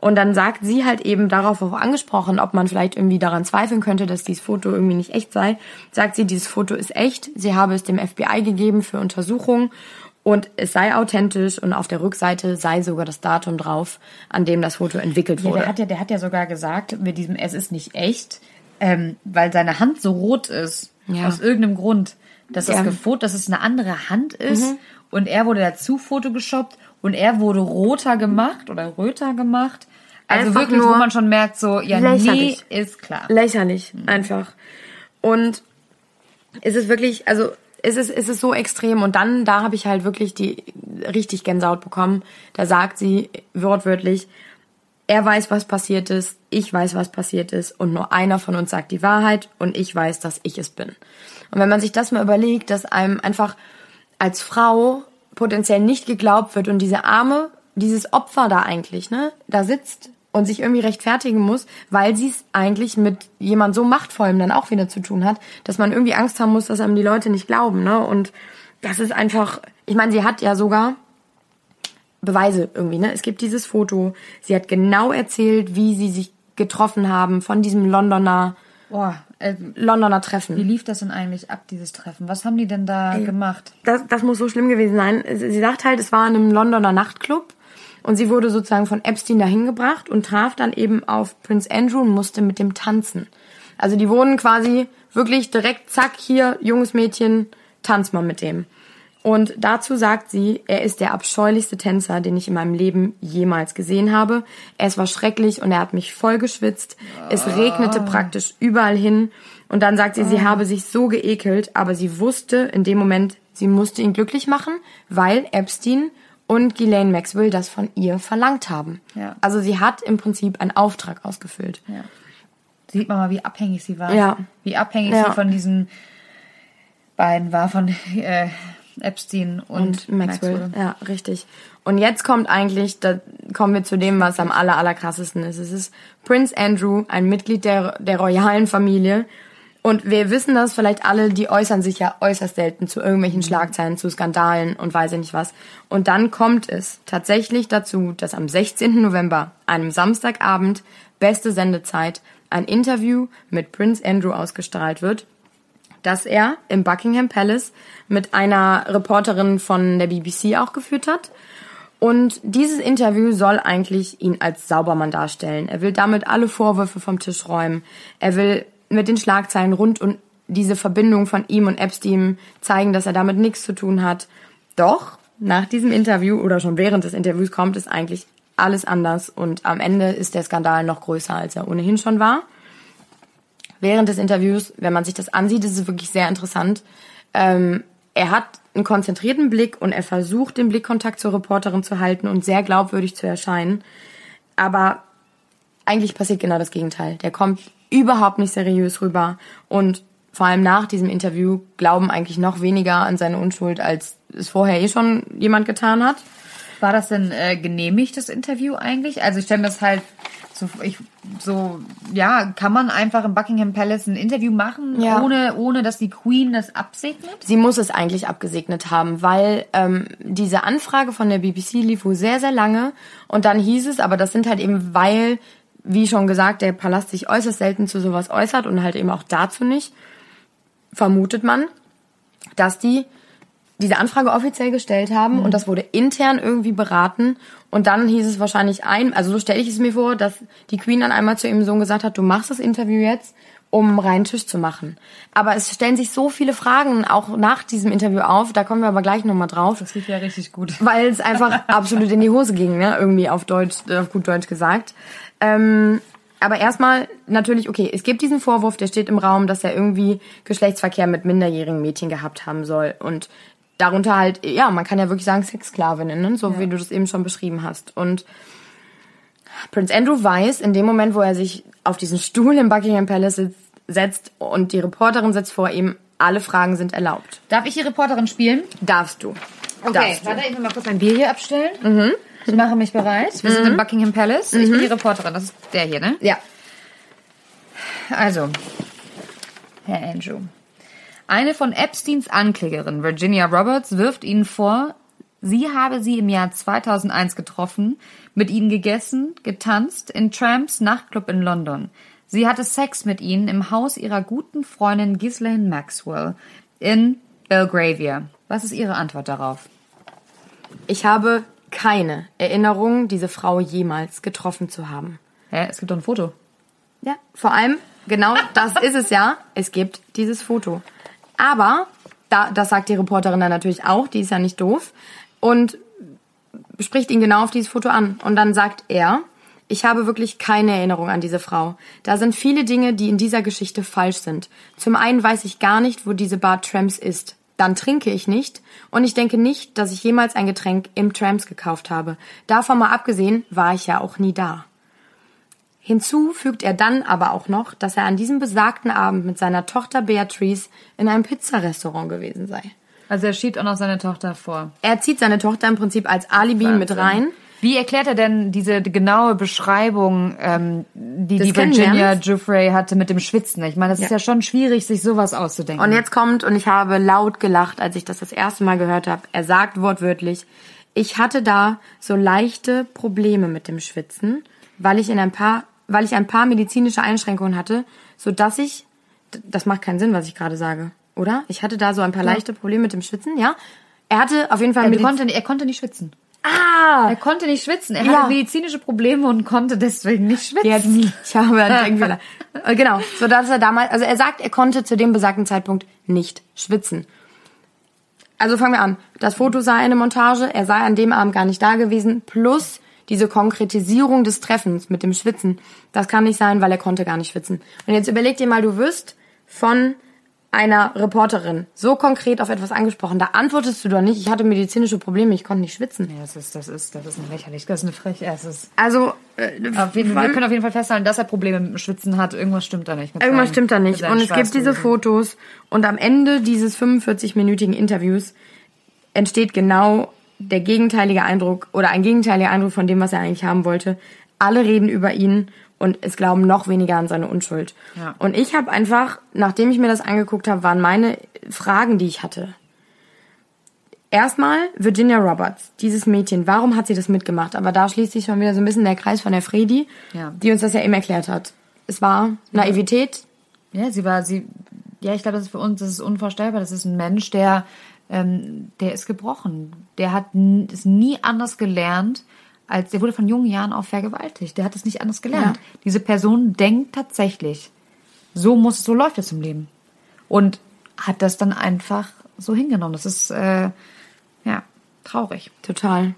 Und dann sagt sie halt eben darauf auch angesprochen, ob man vielleicht irgendwie daran zweifeln könnte, dass dieses Foto irgendwie nicht echt sei. Sagt sie, dieses Foto ist echt. Sie habe es dem FBI gegeben für Untersuchung. Und es sei authentisch und auf der Rückseite sei sogar das Datum drauf, an dem das Foto entwickelt wurde. Der hat ja sogar gesagt, mit diesem "Es ist nicht echt", weil seine Hand so rot ist, aus irgendeinem Grund, dass es eine andere Hand ist, und er wurde dazu Photoshoppt und er wurde röter gemacht. Also einfach wirklich, wo man schon merkt, so, ja, lächerlich. Nee, ist klar. Lächerlich, einfach. Und ist es wirklich, also... Es ist so extrem. Und dann, da habe ich halt wirklich die richtig Gänsehaut bekommen. Da sagt sie wortwörtlich, er weiß, was passiert ist, ich weiß, was passiert ist und nur einer von uns sagt die Wahrheit und ich weiß, dass ich es bin. Und wenn man sich das mal überlegt, dass einem einfach als Frau potenziell nicht geglaubt wird und diese Arme, dieses Opfer da eigentlich, ne, da sitzt und sich irgendwie rechtfertigen muss, weil sie es eigentlich mit jemand so Machtvollem dann auch wieder zu tun hat, dass man irgendwie Angst haben muss, dass einem die Leute nicht glauben, ne? Und das ist einfach, ich meine, sie hat ja sogar Beweise irgendwie, ne? Es gibt dieses Foto, sie hat genau erzählt, wie sie sich getroffen haben von diesem Londoner Treffen. Wie lief das denn eigentlich ab, dieses Treffen? Was haben die denn da gemacht? Das muss so schlimm gewesen sein. Sie sagt halt, es war in einem Londoner Nachtclub. Und sie wurde sozusagen von Epstein dahin gebracht und traf dann eben auf Prince Andrew und musste mit dem tanzen. Also die wurden quasi wirklich direkt, zack, hier, junges Mädchen, tanz mal mit dem. Und dazu sagt sie, er ist der abscheulichste Tänzer, den ich in meinem Leben jemals gesehen habe. Es war schrecklich und er hat mich voll geschwitzt. Es regnete praktisch überall hin. Und dann sagt sie, sie habe sich so geekelt, aber sie wusste in dem Moment, sie musste ihn glücklich machen, weil Epstein... und Ghislaine Maxwell das von ihr verlangt haben. Ja. Also sie hat im Prinzip einen Auftrag ausgefüllt. Ja. Sieht man mal, wie abhängig sie war. Ja. Wie abhängig sie von diesen beiden war, von Epstein und Maxwell. Ja, richtig. Und jetzt kommt eigentlich, da kommen wir zu dem, was am allerkrassesten ist. Es ist Prince Andrew, ein Mitglied der royalen Familie. Und wir wissen das vielleicht alle, die äußern sich ja äußerst selten zu irgendwelchen Schlagzeilen, zu Skandalen und weiß ich nicht was. Und dann kommt es tatsächlich dazu, dass am 16. November, einem Samstagabend, beste Sendezeit, ein Interview mit Prince Andrew ausgestrahlt wird, das er im Buckingham Palace mit einer Reporterin von der BBC auch geführt hat. Und dieses Interview soll eigentlich ihn als Saubermann darstellen. Er will damit alle Vorwürfe vom Tisch räumen. Er will... mit den Schlagzeilen rund und diese Verbindung von ihm und Epstein zeigen, dass er damit nichts zu tun hat. Doch nach diesem Interview oder schon während des Interviews kommt es eigentlich alles anders und am Ende ist der Skandal noch größer, als er ohnehin schon war. Während des Interviews, wenn man sich das ansieht, ist es wirklich sehr interessant. Er hat einen konzentrierten Blick und er versucht, den Blickkontakt zur Reporterin zu halten und sehr glaubwürdig zu erscheinen. Aber eigentlich passiert genau das Gegenteil. Der kommt überhaupt nicht seriös rüber und vor allem nach diesem Interview glauben eigentlich noch weniger an seine Unschuld, als es vorher schon jemand getan hat. War das denn genehmigt, das Interview eigentlich? Also ich stelle mir das halt kann man einfach im Buckingham Palace ein Interview machen, ohne dass die Queen das absegnet? Sie muss es eigentlich abgesegnet haben, weil diese Anfrage von der BBC lief wohl sehr, sehr lange und dann hieß es, aber das sind halt eben, weil... wie schon gesagt, der Palast sich äußerst selten zu sowas äußert und halt eben auch dazu nicht, vermutet man, dass die diese Anfrage offiziell gestellt haben und das wurde intern irgendwie beraten und dann hieß es wahrscheinlich also so stelle ich es mir vor, dass die Queen dann einmal zu ihrem Sohn gesagt hat, du machst das Interview jetzt, um reinen Tisch zu machen. Aber es stellen sich so viele Fragen auch nach diesem Interview auf, da kommen wir aber gleich nochmal drauf. Das lief ja richtig gut. Weil es einfach absolut in die Hose ging, ne? Irgendwie auf gut Deutsch gesagt. Aber erstmal natürlich, okay, es gibt diesen Vorwurf, der steht im Raum, dass er irgendwie Geschlechtsverkehr mit minderjährigen Mädchen gehabt haben soll. Und darunter halt, ja, man kann ja wirklich sagen Sexsklavinnen, ne? So wie du das eben schon beschrieben hast. Und Prince Andrew weiß, in dem Moment, wo er sich auf diesen Stuhl im Buckingham Palace setzt und die Reporterin sitzt vor ihm, alle Fragen sind erlaubt. Darf ich die Reporterin spielen? Darfst du. Okay, warte, ich will mal kurz mein Bier hier abstellen. Mhm. Ich mache mich bereit. Wir sind im Buckingham Palace. Ich bin die Reporterin. Das ist der hier, ne? Ja. Also, Herr Andrew. Eine von Epsteins Anklägerin, Virginia Roberts, wirft Ihnen vor, sie habe sie im Jahr 2001 getroffen, mit ihnen gegessen, getanzt, in Tramps Nachtclub in London. Sie hatte Sex mit ihnen im Haus ihrer guten Freundin Ghislaine Maxwell in Belgravia. Was ist Ihre Antwort darauf? Ich habe keine Erinnerung, diese Frau jemals getroffen zu haben. Hä? Es gibt doch ein Foto. Ja, vor allem, genau das ist es ja. Es gibt dieses Foto. Aber, das sagt die Reporterin dann natürlich auch, die ist ja nicht doof, und spricht ihn genau auf dieses Foto an. Und dann sagt er, ich habe wirklich keine Erinnerung an diese Frau. Da sind viele Dinge, die in dieser Geschichte falsch sind. Zum einen weiß ich gar nicht, wo diese Bar Tramps ist. Dann trinke ich nicht und ich denke nicht, dass ich jemals ein Getränk im Tramps gekauft habe. Davon mal abgesehen, war ich ja auch nie da. Hinzu fügt er dann aber auch noch, dass er an diesem besagten Abend mit seiner Tochter Beatrice in einem Pizzarestaurant gewesen sei. Also er schiebt auch noch seine Tochter vor. Er zieht seine Tochter im Prinzip als Alibi Wahnsinn. Mit rein. Wie erklärt er denn diese genaue Beschreibung, die Virginia Giuffre hatte mit dem Schwitzen? Ich meine, das ist ja schon schwierig, sich sowas auszudenken. Und jetzt kommt, und ich habe laut gelacht, als ich das erste Mal gehört habe, er sagt wortwörtlich, ich hatte da so leichte Probleme mit dem Schwitzen, weil ich ein paar medizinische Einschränkungen hatte, sodass ich, das macht keinen Sinn, was ich gerade sage, oder? Ich hatte da so ein paar leichte Probleme mit dem Schwitzen, ja? Er hatte auf jeden Fall... Er konnte nicht schwitzen. Ah! Er konnte nicht schwitzen. Er hatte medizinische Probleme und konnte deswegen nicht schwitzen. Jetzt, ich habe einen Trinkfehler. Genau. So dass er damals, also er sagt, er konnte zu dem besagten Zeitpunkt nicht schwitzen. Also fangen wir an. Das Foto sei eine Montage. Er sei an dem Abend gar nicht da gewesen. Plus diese Konkretisierung des Treffens mit dem Schwitzen. Das kann nicht sein, weil er konnte gar nicht schwitzen. Und jetzt überleg dir mal, du wirst von einer Reporterin so konkret auf etwas angesprochen, da antwortest du doch nicht, ich hatte medizinische Probleme, ich konnte nicht schwitzen. Ja, das ist ein lächerlich, das ist eine Frechheit. Wir können auf jeden Fall festhalten, dass er Probleme mit dem Schwitzen hat. Irgendwas stimmt da nicht. Irgendwas stimmt da nicht. Und es gibt diese Fotos und am Ende dieses 45-minütigen Interviews entsteht genau der gegenteilige Eindruck oder ein gegenteiliger Eindruck von dem, was er eigentlich haben wollte. Alle reden über ihn und es glauben noch weniger an seine Unschuld. Ja. Und ich habe einfach, nachdem ich mir das angeguckt habe, waren meine Fragen, die ich hatte. Erstmal Virginia Roberts, dieses Mädchen. Warum hat sie das mitgemacht? Aber da schließt sich schon wieder so ein bisschen der Kreis von der Fredi, die uns das ja eben erklärt hat. Es war Naivität. Ja, ich glaube, das ist für uns, das ist unvorstellbar. Das ist ein Mensch, der ist gebrochen. Der hat es nie anders gelernt, als der wurde von jungen Jahren auf vergewaltigt. Der hat es nicht anders gelernt. Ja. Diese Person denkt tatsächlich, so läuft es im Leben. Und hat das dann einfach so hingenommen. Das ist, traurig. Total.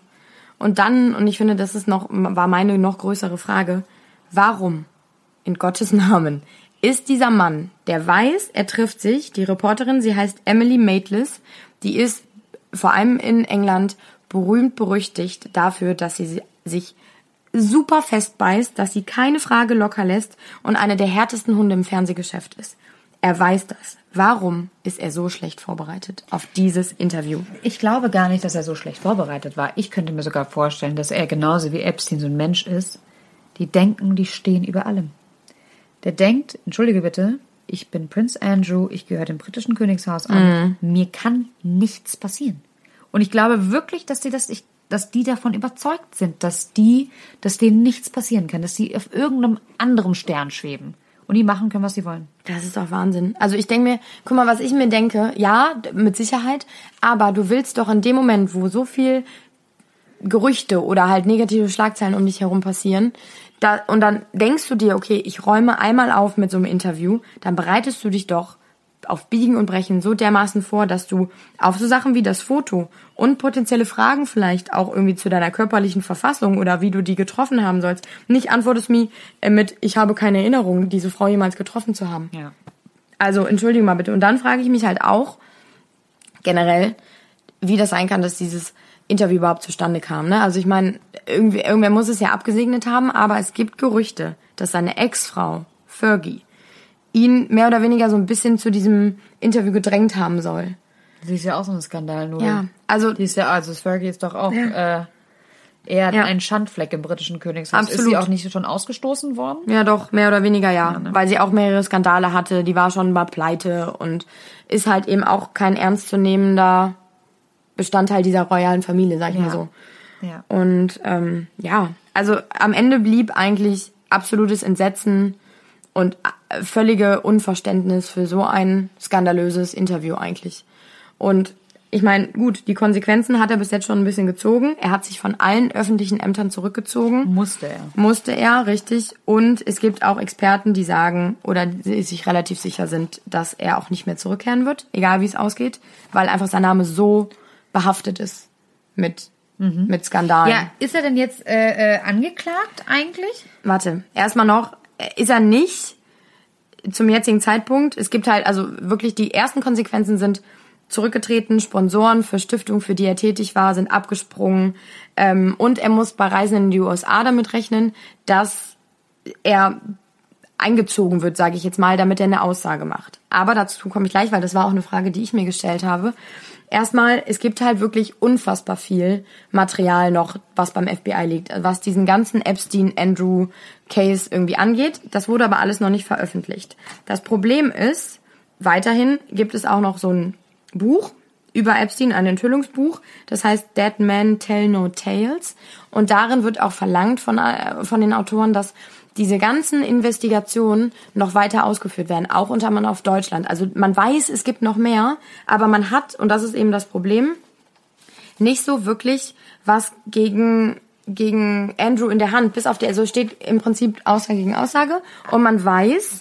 Und dann, und ich finde, das ist war meine noch größere Frage, warum, in Gottes Namen, ist dieser Mann, der weiß, er trifft sich, die Reporterin, sie heißt Emily Maitlis, die ist vor allem in England berühmt berüchtigt dafür, dass sie sich super festbeißt, dass sie keine Frage locker lässt und eine der härtesten Hunde im Fernsehgeschäft ist. Er weiß das. Warum ist er so schlecht vorbereitet auf dieses Interview? Ich glaube gar nicht, dass er so schlecht vorbereitet war. Ich könnte mir sogar vorstellen, dass er genauso wie Epstein so ein Mensch ist. Die denken, die stehen über allem. Der denkt, entschuldige bitte, ich bin Prince Andrew, ich gehöre dem britischen Königshaus an, mir kann nichts passieren. Und ich glaube wirklich, dass die davon überzeugt sind, dass denen nichts passieren kann, dass sie auf irgendeinem anderen Stern schweben. Und die machen können, was sie wollen. Das ist doch Wahnsinn. Also ich denke mir, guck mal, was ich mir denke, ja, mit Sicherheit, aber du willst doch in dem Moment, wo so viel Gerüchte oder halt negative Schlagzeilen um dich herum passieren, und dann denkst du dir, okay, ich räume einmal auf mit so einem Interview, dann bereitest du dich doch auf Biegen und Brechen so dermaßen vor, dass du auf so Sachen wie das Foto und potenzielle Fragen vielleicht auch irgendwie zu deiner körperlichen Verfassung oder wie du die getroffen haben sollst, nicht antwortest mir mit, ich habe keine Erinnerung, diese Frau jemals getroffen zu haben. Ja. Also, entschuldige mal bitte. Und dann frage ich mich halt auch generell, wie das sein kann, dass dieses Interview überhaupt zustande kam. Ne? Also ich meine, irgendwer muss es ja abgesegnet haben, aber es gibt Gerüchte, dass seine Ex-Frau Fergie ihn mehr oder weniger so ein bisschen zu diesem Interview gedrängt haben soll. Sie ist ja auch so ein Skandal, nur. Ja, also. Die ist ja, also Fergie ist doch auch, Er hat einen Schandfleck im britischen Königshaus. Absolut. Ist sie auch nicht schon ausgestoßen worden? Ja, doch, mehr oder weniger ja. Weil sie auch mehrere Skandale hatte. Die war schon mal pleite und ist halt eben auch kein ernstzunehmender Bestandteil dieser royalen Familie, sag ich mal so. Ja. Und also am Ende blieb eigentlich absolutes Entsetzen und völlige Unverständnis für so ein skandalöses Interview eigentlich. Und ich meine, gut, die Konsequenzen hat er bis jetzt schon ein bisschen gezogen. Er hat sich von allen öffentlichen Ämtern zurückgezogen. Musste er, richtig. Und es gibt auch Experten, die sagen oder die sich relativ sicher sind, dass er auch nicht mehr zurückkehren wird, egal wie es ausgeht, weil einfach sein Name so behaftet ist mit Skandalen. Ja, ist er denn jetzt angeklagt eigentlich? Warte, erstmal noch, ist er nicht zum jetzigen Zeitpunkt. Es gibt halt, also wirklich die ersten Konsequenzen sind zurückgetreten, Sponsoren für Stiftungen, für die er tätig war, sind abgesprungen. Und er muss bei Reisen in die USA damit rechnen, dass er eingezogen wird, sage ich jetzt mal, damit er eine Aussage macht. Aber dazu komme ich gleich, weil das war auch eine Frage, die ich mir gestellt habe. Erstmal, es gibt halt wirklich unfassbar viel Material noch, was beim FBI liegt, was diesen ganzen Epstein-Andrew-Case irgendwie angeht. Das wurde aber alles noch nicht veröffentlicht. Das Problem ist, weiterhin gibt es auch noch so ein Buch über Epstein, ein Enthüllungsbuch, das heißt Dead Men Tell No Tales. Und darin wird auch verlangt von den Autoren, dass diese ganzen Investigationen noch weiter ausgeführt werden, auch unter anderem auf Deutschland. Also man weiß, es gibt noch mehr, aber man hat, und das ist eben das Problem, nicht so wirklich was gegen Andrew in der Hand, bis auf die, also steht im Prinzip Aussage gegen Aussage. Und man weiß,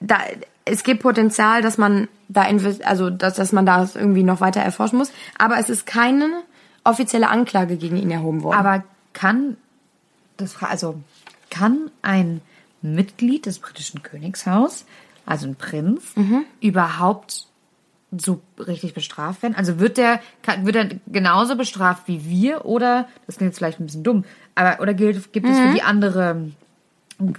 da es gibt Potenzial, dass man da dass man da irgendwie noch weiter erforschen muss, aber es ist keine offizielle Anklage gegen ihn erhoben worden. Aber kann ein Mitglied des britischen Königshaus, also ein Prinz, überhaupt so richtig bestraft werden? Also wird er genauso bestraft wie wir, oder, das klingt jetzt vielleicht ein bisschen dumm, aber oder gibt es für die andere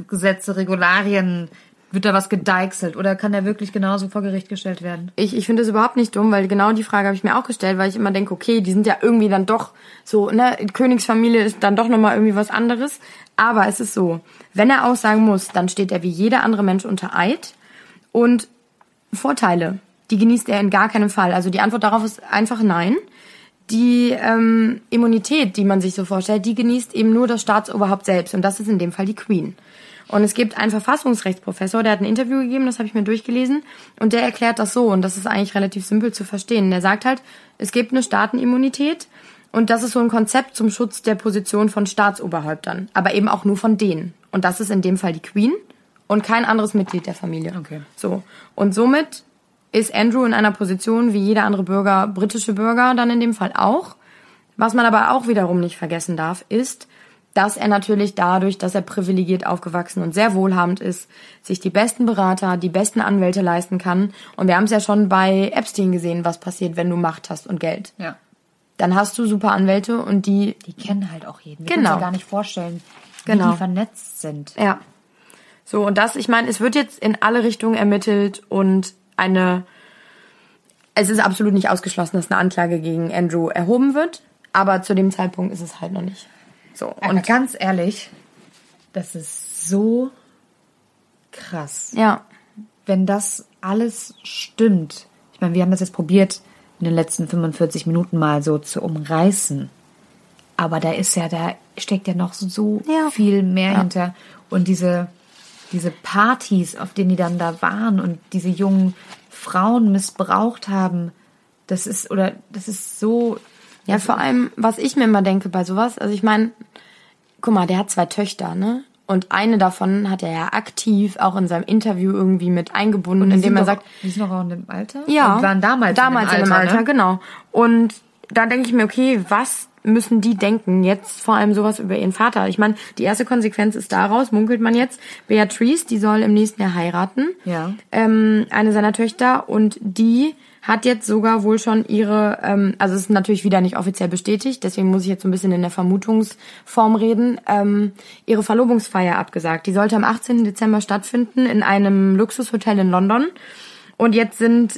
Gesetze, Regularien, wird da was gedeichselt oder kann er wirklich genauso vor Gericht gestellt werden? Ich finde das überhaupt nicht dumm, weil genau die Frage habe ich mir auch gestellt, weil ich immer denke, okay, die sind ja irgendwie dann doch so, ne, Königsfamilie ist dann doch nochmal irgendwie was anderes. Aber es ist so, wenn er aussagen muss, dann steht er wie jeder andere Mensch unter Eid und Vorteile, die genießt er in gar keinem Fall. Also die Antwort darauf ist einfach nein. Die Immunität, die man sich so vorstellt, die genießt eben nur das Staatsoberhaupt selbst und das ist in dem Fall die Queen. Und es gibt einen Verfassungsrechtsprofessor, der hat ein Interview gegeben, das habe ich mir durchgelesen. Und der erklärt das so. Und das ist eigentlich relativ simpel zu verstehen. Der sagt halt, es gibt eine Staatenimmunität. Und das ist so ein Konzept zum Schutz der Position von Staatsoberhäuptern. Aber eben auch nur von denen. Und das ist in dem Fall die Queen und kein anderes Mitglied der Familie. Okay. So. Und somit ist Andrew in einer Position wie jeder andere Bürger, britische Bürger dann in dem Fall auch. Was man aber auch wiederum nicht vergessen darf, ist, dass er natürlich dadurch, dass er privilegiert aufgewachsen und sehr wohlhabend ist, sich die besten Berater, die besten Anwälte leisten kann. Und wir haben es ja schon bei Epstein gesehen, was passiert, wenn du Macht hast und Geld. Ja. Dann hast du super Anwälte und die kennen halt auch jeden. Wir können uns ja gar nicht vorstellen, wie die vernetzt sind. Ja. So, und das, ich meine, es wird jetzt in alle Richtungen ermittelt und es ist absolut nicht ausgeschlossen, dass eine Anklage gegen Andrew erhoben wird. Aber zu dem Zeitpunkt ist es halt noch nicht. So, und ganz ehrlich, das ist so krass. Ja. Wenn das alles stimmt. Ich meine, wir haben das jetzt probiert, in den letzten 45 Minuten mal so zu umreißen. Aber da steckt ja noch so viel mehr hinter. Und diese Partys, auf denen die dann da waren und diese jungen Frauen missbraucht haben, das ist so. Ja, vor allem, was ich mir immer denke bei sowas, also ich meine, guck mal, der hat 2 Töchter, ne? Und eine davon hat er ja aktiv auch in seinem Interview irgendwie mit eingebunden, indem er sagt... Die sind doch auch in dem Alter? Ja, und waren damals in dem Alter, ne? Genau. Und da denke ich mir, okay, was müssen die denken? Jetzt vor allem sowas über ihren Vater. Ich meine, die erste Konsequenz ist daraus, munkelt man jetzt, Beatrice, die soll im nächsten Jahr heiraten. Ja. Eine seiner Töchter und die... hat jetzt sogar wohl schon ihre, also es ist natürlich wieder nicht offiziell bestätigt, deswegen muss ich jetzt so ein bisschen in der Vermutungsform reden, ihre Verlobungsfeier abgesagt. Die sollte am 18. Dezember stattfinden in einem Luxushotel in London. Und jetzt sind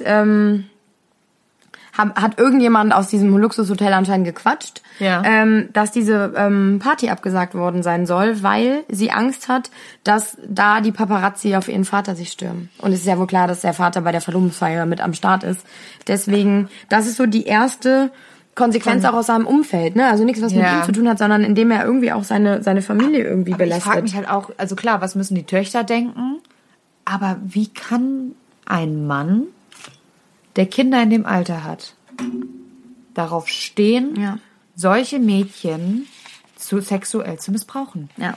hat irgendjemand aus diesem Luxushotel anscheinend gequatscht, dass diese Party abgesagt worden sein soll, weil sie Angst hat, dass da die Paparazzi auf ihren Vater sich stürmen. Und es ist ja wohl klar, dass der Vater bei der Verlobungsfeier mit am Start ist. Deswegen, das ist so die erste Konsequenz auch aus seinem Umfeld, ne? Also nichts, was mit ihm zu tun hat, sondern indem er irgendwie auch seine Familie irgendwie belastet. Ich frage mich halt auch, also klar, was müssen die Töchter denken? Aber wie kann ein Mann, der Kinder in dem Alter hat, darauf stehen, solche Mädchen sexuell zu missbrauchen? Ja.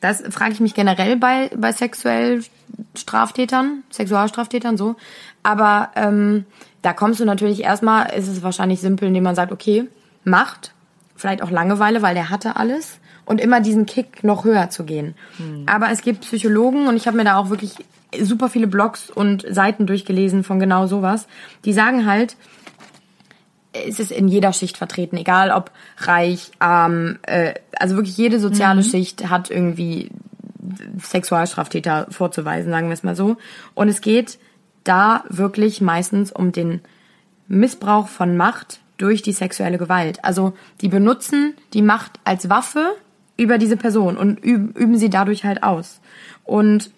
Das frage ich mich generell bei sexuellen Straftätern, Sexualstraftätern so. Aber da kommst du natürlich erstmal, ist es wahrscheinlich simpel, indem man sagt, okay, Macht, vielleicht auch Langeweile, weil der hatte alles. Und immer diesen Kick noch höher zu gehen. Hm. Aber es gibt Psychologen, und ich habe mir da auch wirklich super viele Blogs und Seiten durchgelesen von genau sowas. Die sagen halt, es ist in jeder Schicht vertreten, egal ob reich, arm, also wirklich jede soziale Schicht hat irgendwie Sexualstraftäter vorzuweisen, sagen wir es mal so. Und es geht da wirklich meistens um den Missbrauch von Macht durch die sexuelle Gewalt. Also die benutzen die Macht als Waffe über diese Person und üben sie dadurch halt aus. Und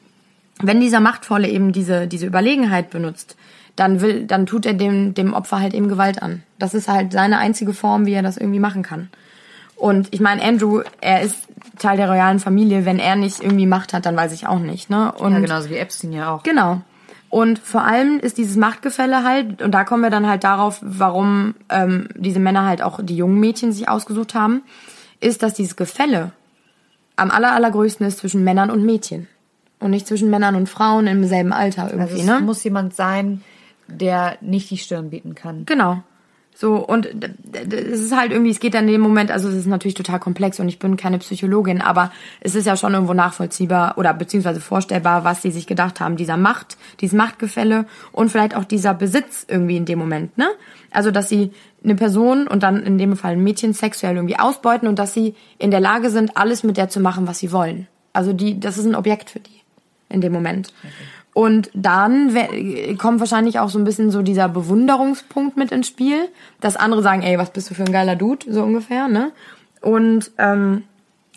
wenn dieser Machtvolle eben diese Überlegenheit benutzt, dann tut er dem Opfer halt eben Gewalt an. Das ist halt seine einzige Form, wie er das irgendwie machen kann. Und ich meine, Andrew, er ist Teil der royalen Familie. Wenn er nicht irgendwie Macht hat, dann weiß ich auch nicht, ne? Und ja, genauso wie Epstein ja auch. Genau. Und vor allem ist dieses Machtgefälle halt, und da kommen wir dann halt darauf, warum diese Männer halt auch die jungen Mädchen sich ausgesucht haben, ist, dass dieses Gefälle am allergrößten ist zwischen Männern und Mädchen. Und nicht zwischen Männern und Frauen im selben Alter irgendwie, also es muss jemand sein, der nicht die Stirn bieten kann. Genau. So, und es ist halt irgendwie, es geht dann in dem Moment, also es ist natürlich total komplex und ich bin keine Psychologin, aber es ist ja schon irgendwo nachvollziehbar oder beziehungsweise vorstellbar, was die sich gedacht haben, dieses Machtgefälle und vielleicht auch dieser Besitz irgendwie in dem Moment, ne? Also, dass sie eine Person und dann in dem Fall ein Mädchen sexuell irgendwie ausbeuten und dass sie in der Lage sind, alles mit der zu machen, was sie wollen. Also, das ist ein Objekt für die in dem Moment. Okay. Und dann kommt wahrscheinlich auch so ein bisschen so dieser Bewunderungspunkt mit ins Spiel, dass andere sagen, ey, was bist du für ein geiler Dude, so ungefähr, ne? Und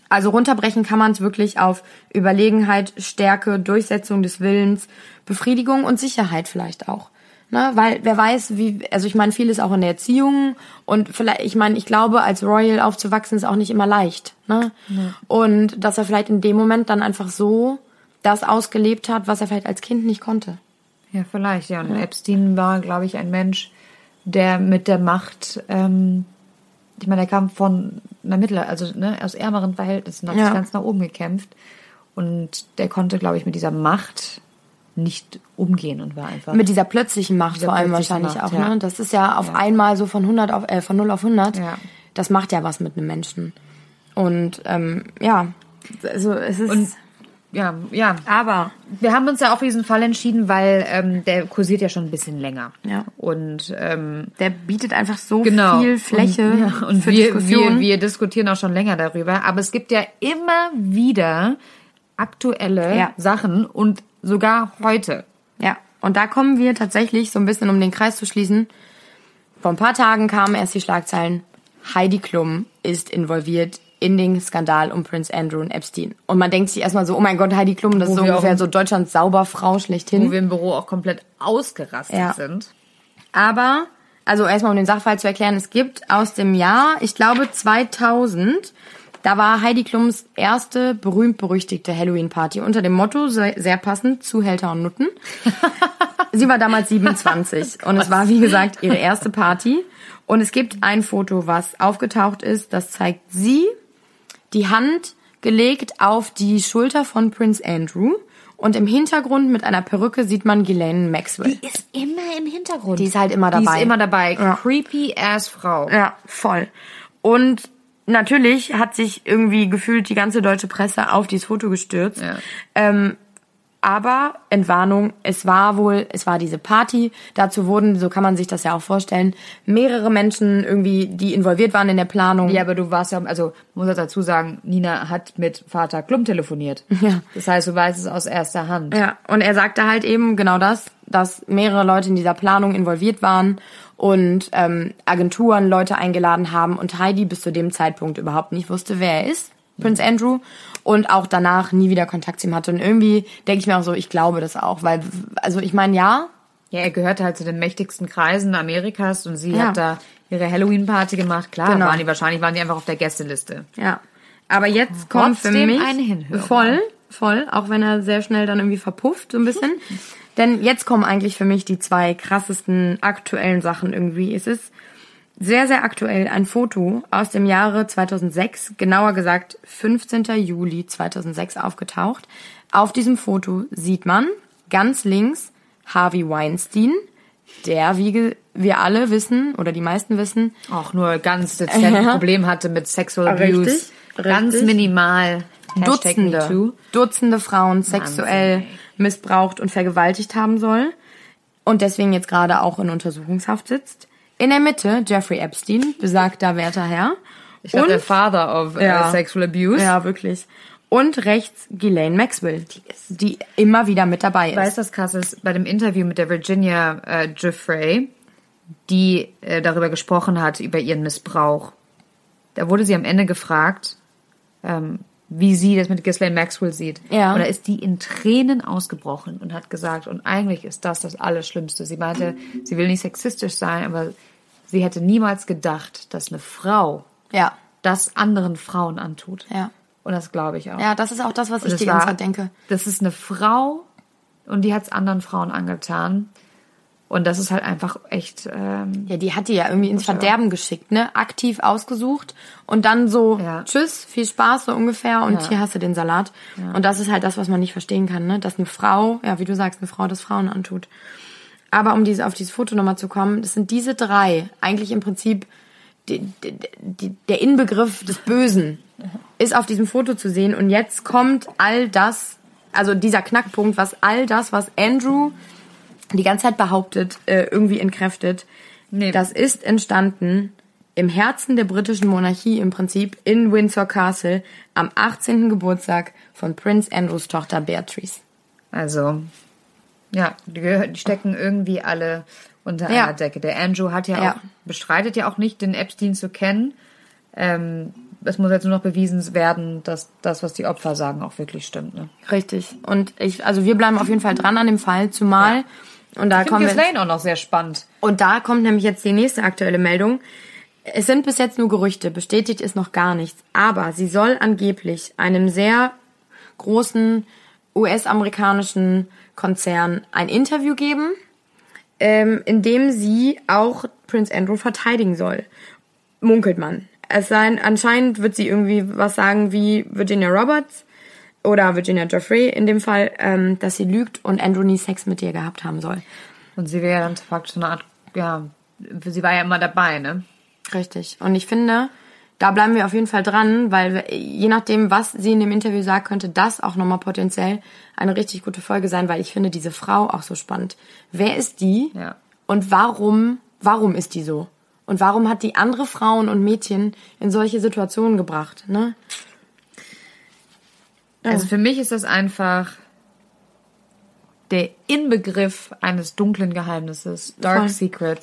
also runterbrechen kann man es wirklich auf Überlegenheit, Stärke, Durchsetzung des Willens, Befriedigung und Sicherheit vielleicht auch. Ne? Weil wer weiß, also ich meine, vieles auch in der Erziehung und vielleicht, ich meine, ich glaube, als Royal aufzuwachsen ist auch nicht immer leicht, ne? Ja. Und dass er vielleicht in dem Moment dann einfach so das ausgelebt hat, was er vielleicht als Kind nicht konnte. Ja, vielleicht, ja. Und Epstein war, glaube ich, ein Mensch, der mit der Macht, ich meine, der kam von einer aus ärmeren Verhältnissen, hat sich ganz nach oben gekämpft. Und der konnte, glaube ich, mit dieser Macht nicht umgehen und war einfach... Mit dieser plötzlichen Macht vor allem wahrscheinlich Macht, auch, ne? Das ist ja auf einmal so von 100 auf, von 0 auf 100. Ja. Das macht ja was mit einem Menschen. Und, also es ist... Und ja. Aber wir haben uns ja auch für diesen Fall entschieden, weil der kursiert ja schon ein bisschen länger. Ja. Und der bietet einfach so viel Fläche und für Diskussionen. Wir diskutieren auch schon länger darüber. Aber es gibt ja immer wieder aktuelle Sachen und sogar heute. Ja. Und da kommen wir tatsächlich so ein bisschen, um den Kreis zu schließen. Vor ein paar Tagen kamen erst die Schlagzeilen: Heidi Klum ist involviert in den Skandal um Prince Andrew und Epstein. Und man denkt sich erstmal so, oh mein Gott, Heidi Klum, das ist so ungefähr so Deutschlands Sauberfrau schlechthin. Wo wir im Büro auch komplett ausgerastet sind. Aber, also erstmal um den Sachverhalt zu erklären, es gibt aus dem Jahr, ich glaube 2000, da war Heidi Klums erste berühmt-berüchtigte Halloween-Party unter dem Motto, sehr passend, Zuhälter und Nutten. Sie war damals 27 und es war, wie gesagt, ihre erste Party. Und es gibt ein Foto, was aufgetaucht ist, das zeigt sie, die Hand gelegt auf die Schulter von Prince Andrew. Und im Hintergrund mit einer Perücke sieht man Ghislaine Maxwell. Die ist immer im Hintergrund. Die ist halt immer dabei. Ja. Creepy ass Frau. Ja, voll. Und natürlich hat sich irgendwie gefühlt die ganze deutsche Presse auf dieses Foto gestürzt. Ja. Aber Entwarnung, es war diese Party. Dazu wurden, so kann man sich das ja auch vorstellen, mehrere Menschen irgendwie, die involviert waren in der Planung. Ja, aber du warst ja, also muss ich dazu sagen, Nina hat mit Vater Klum telefoniert. Ja. Das heißt, du weißt es aus erster Hand. Ja, und er sagte halt eben genau das, dass mehrere Leute in dieser Planung involviert waren und Agenturen Leute eingeladen haben und Heidi bis zu dem Zeitpunkt überhaupt nicht wusste, wer er ist, Prince Andrew, und auch danach nie wieder Kontakt zu ihm hatte. Und irgendwie denke ich mir auch so, ich glaube das auch, weil, also ich meine, ja, er gehörte halt zu den mächtigsten Kreisen Amerikas und sie hat da ihre Halloween-Party gemacht. Klar, genau. Waren die einfach auf der Gästeliste. Ja, aber jetzt kommt für mich voll, auch wenn er sehr schnell dann irgendwie verpufft so ein bisschen. Denn jetzt kommen eigentlich für mich die zwei krassesten aktuellen Sachen irgendwie. Es ist sehr, sehr aktuell ein Foto aus dem Jahre 2006, genauer gesagt 15. Juli 2006 aufgetaucht. Auf diesem Foto sieht man ganz links Harvey Weinstein, der, wie wir alle wissen, oder die meisten wissen, auch nur ganz dezent Problem hatte mit Sexual Abuse. Richtig, ganz minimal. Dutzende Frauen sexuell missbraucht und vergewaltigt haben soll und deswegen jetzt gerade auch in Untersuchungshaft sitzt. In der Mitte Jeffrey Epstein, besagter werter Herr. Ich glaube, der Father of Sexual Abuse. Ja, wirklich. Und rechts Ghislaine Maxwell, die immer wieder mit dabei ist. Ich weiß, das Krasse ist, bei dem Interview mit der Virginia Giuffre, die darüber gesprochen hat, über ihren Missbrauch, da wurde sie am Ende gefragt, wie sie das mit Ghislaine Maxwell sieht. Ja. Und da ist die in Tränen ausgebrochen und hat gesagt, und eigentlich ist das Allerschlimmste. Sie meinte, sie will nicht sexistisch sein, aber sie hätte niemals gedacht, dass eine Frau das anderen Frauen antut. Ja. Und das glaube ich auch. Ja, das ist auch das, was ich die ganze Zeit denke. Das ist eine Frau und die hat es anderen Frauen angetan. Und das ist halt einfach echt... die hat die ja irgendwie ins Verderben geschickt, ne? Aktiv ausgesucht und dann so, tschüss, viel Spaß, so ungefähr, und hier hast du den Salat. Ja. Und das ist halt das, was man nicht verstehen kann, ne? Dass eine Frau, wie du sagst, eine Frau das Frauen antut. Aber um auf dieses Foto nochmal zu kommen, das sind diese drei, eigentlich im Prinzip der Inbegriff des Bösen, ist auf diesem Foto zu sehen. Und jetzt kommt all das, also dieser Knackpunkt, was Andrew... die ganze Zeit behauptet, irgendwie entkräftet. Nee. Das ist entstanden im Herzen der britischen Monarchie im Prinzip in Windsor Castle am 18. Geburtstag von Prince Andrews Tochter Beatrice. Also, die stecken irgendwie alle unter einer Decke. Der Andrew hat bestreitet ja auch nicht, den Epstein zu kennen. Es muss jetzt nur noch bewiesen werden, dass das, was die Opfer sagen, auch wirklich stimmt. Ne? Richtig. Und wir bleiben auf jeden Fall dran an dem Fall, zumal... Ja. Und da kommt Ghislaine auch noch sehr spannend. Und da kommt nämlich jetzt die nächste aktuelle Meldung. Es sind bis jetzt nur Gerüchte, bestätigt ist noch gar nichts. Aber sie soll angeblich einem sehr großen US-amerikanischen Konzern ein Interview geben, in dem sie auch Prince Andrew verteidigen soll. Munkelt man. Anscheinend wird sie irgendwie was sagen wie Virginia Roberts, oder Virginia Giuffre in dem Fall, dass sie lügt und Andrew nie Sex mit ihr gehabt haben soll. Und sie wäre ja dann praktisch so eine Art, sie war ja immer dabei, ne? Richtig. Und ich finde, da bleiben wir auf jeden Fall dran, weil je nachdem, was sie in dem Interview sagt, könnte das auch nochmal potenziell eine richtig gute Folge sein, weil ich finde diese Frau auch so spannend. Wer ist die? Ja. Und warum ist die so? Und warum hat die andere Frauen und Mädchen in solche Situationen gebracht, ne? Also für mich ist das einfach der Inbegriff eines dunklen Geheimnisses. Dark Secret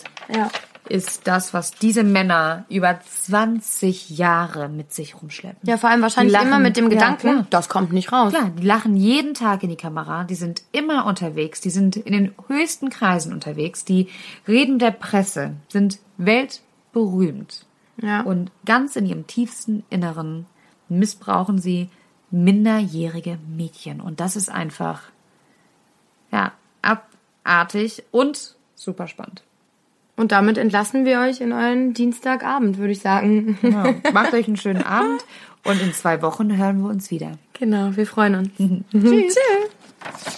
ist das, was diese Männer über 20 Jahre mit sich rumschleppen. Ja, vor allem wahrscheinlich immer mit dem Gedanken, das kommt nicht raus. Klar, die lachen jeden Tag in die Kamera, die sind immer unterwegs, die sind in den höchsten Kreisen unterwegs, die reden der Presse, sind weltberühmt. Ja. Und ganz in ihrem tiefsten Inneren missbrauchen sie minderjährige Mädchen. Und das ist einfach, abartig und super spannend. Und damit entlassen wir euch in euren Dienstagabend, würde ich sagen. Genau. Macht euch einen schönen Abend und in 2 Wochen hören wir uns wieder. Genau, wir freuen uns. Tschüss. Tschüss.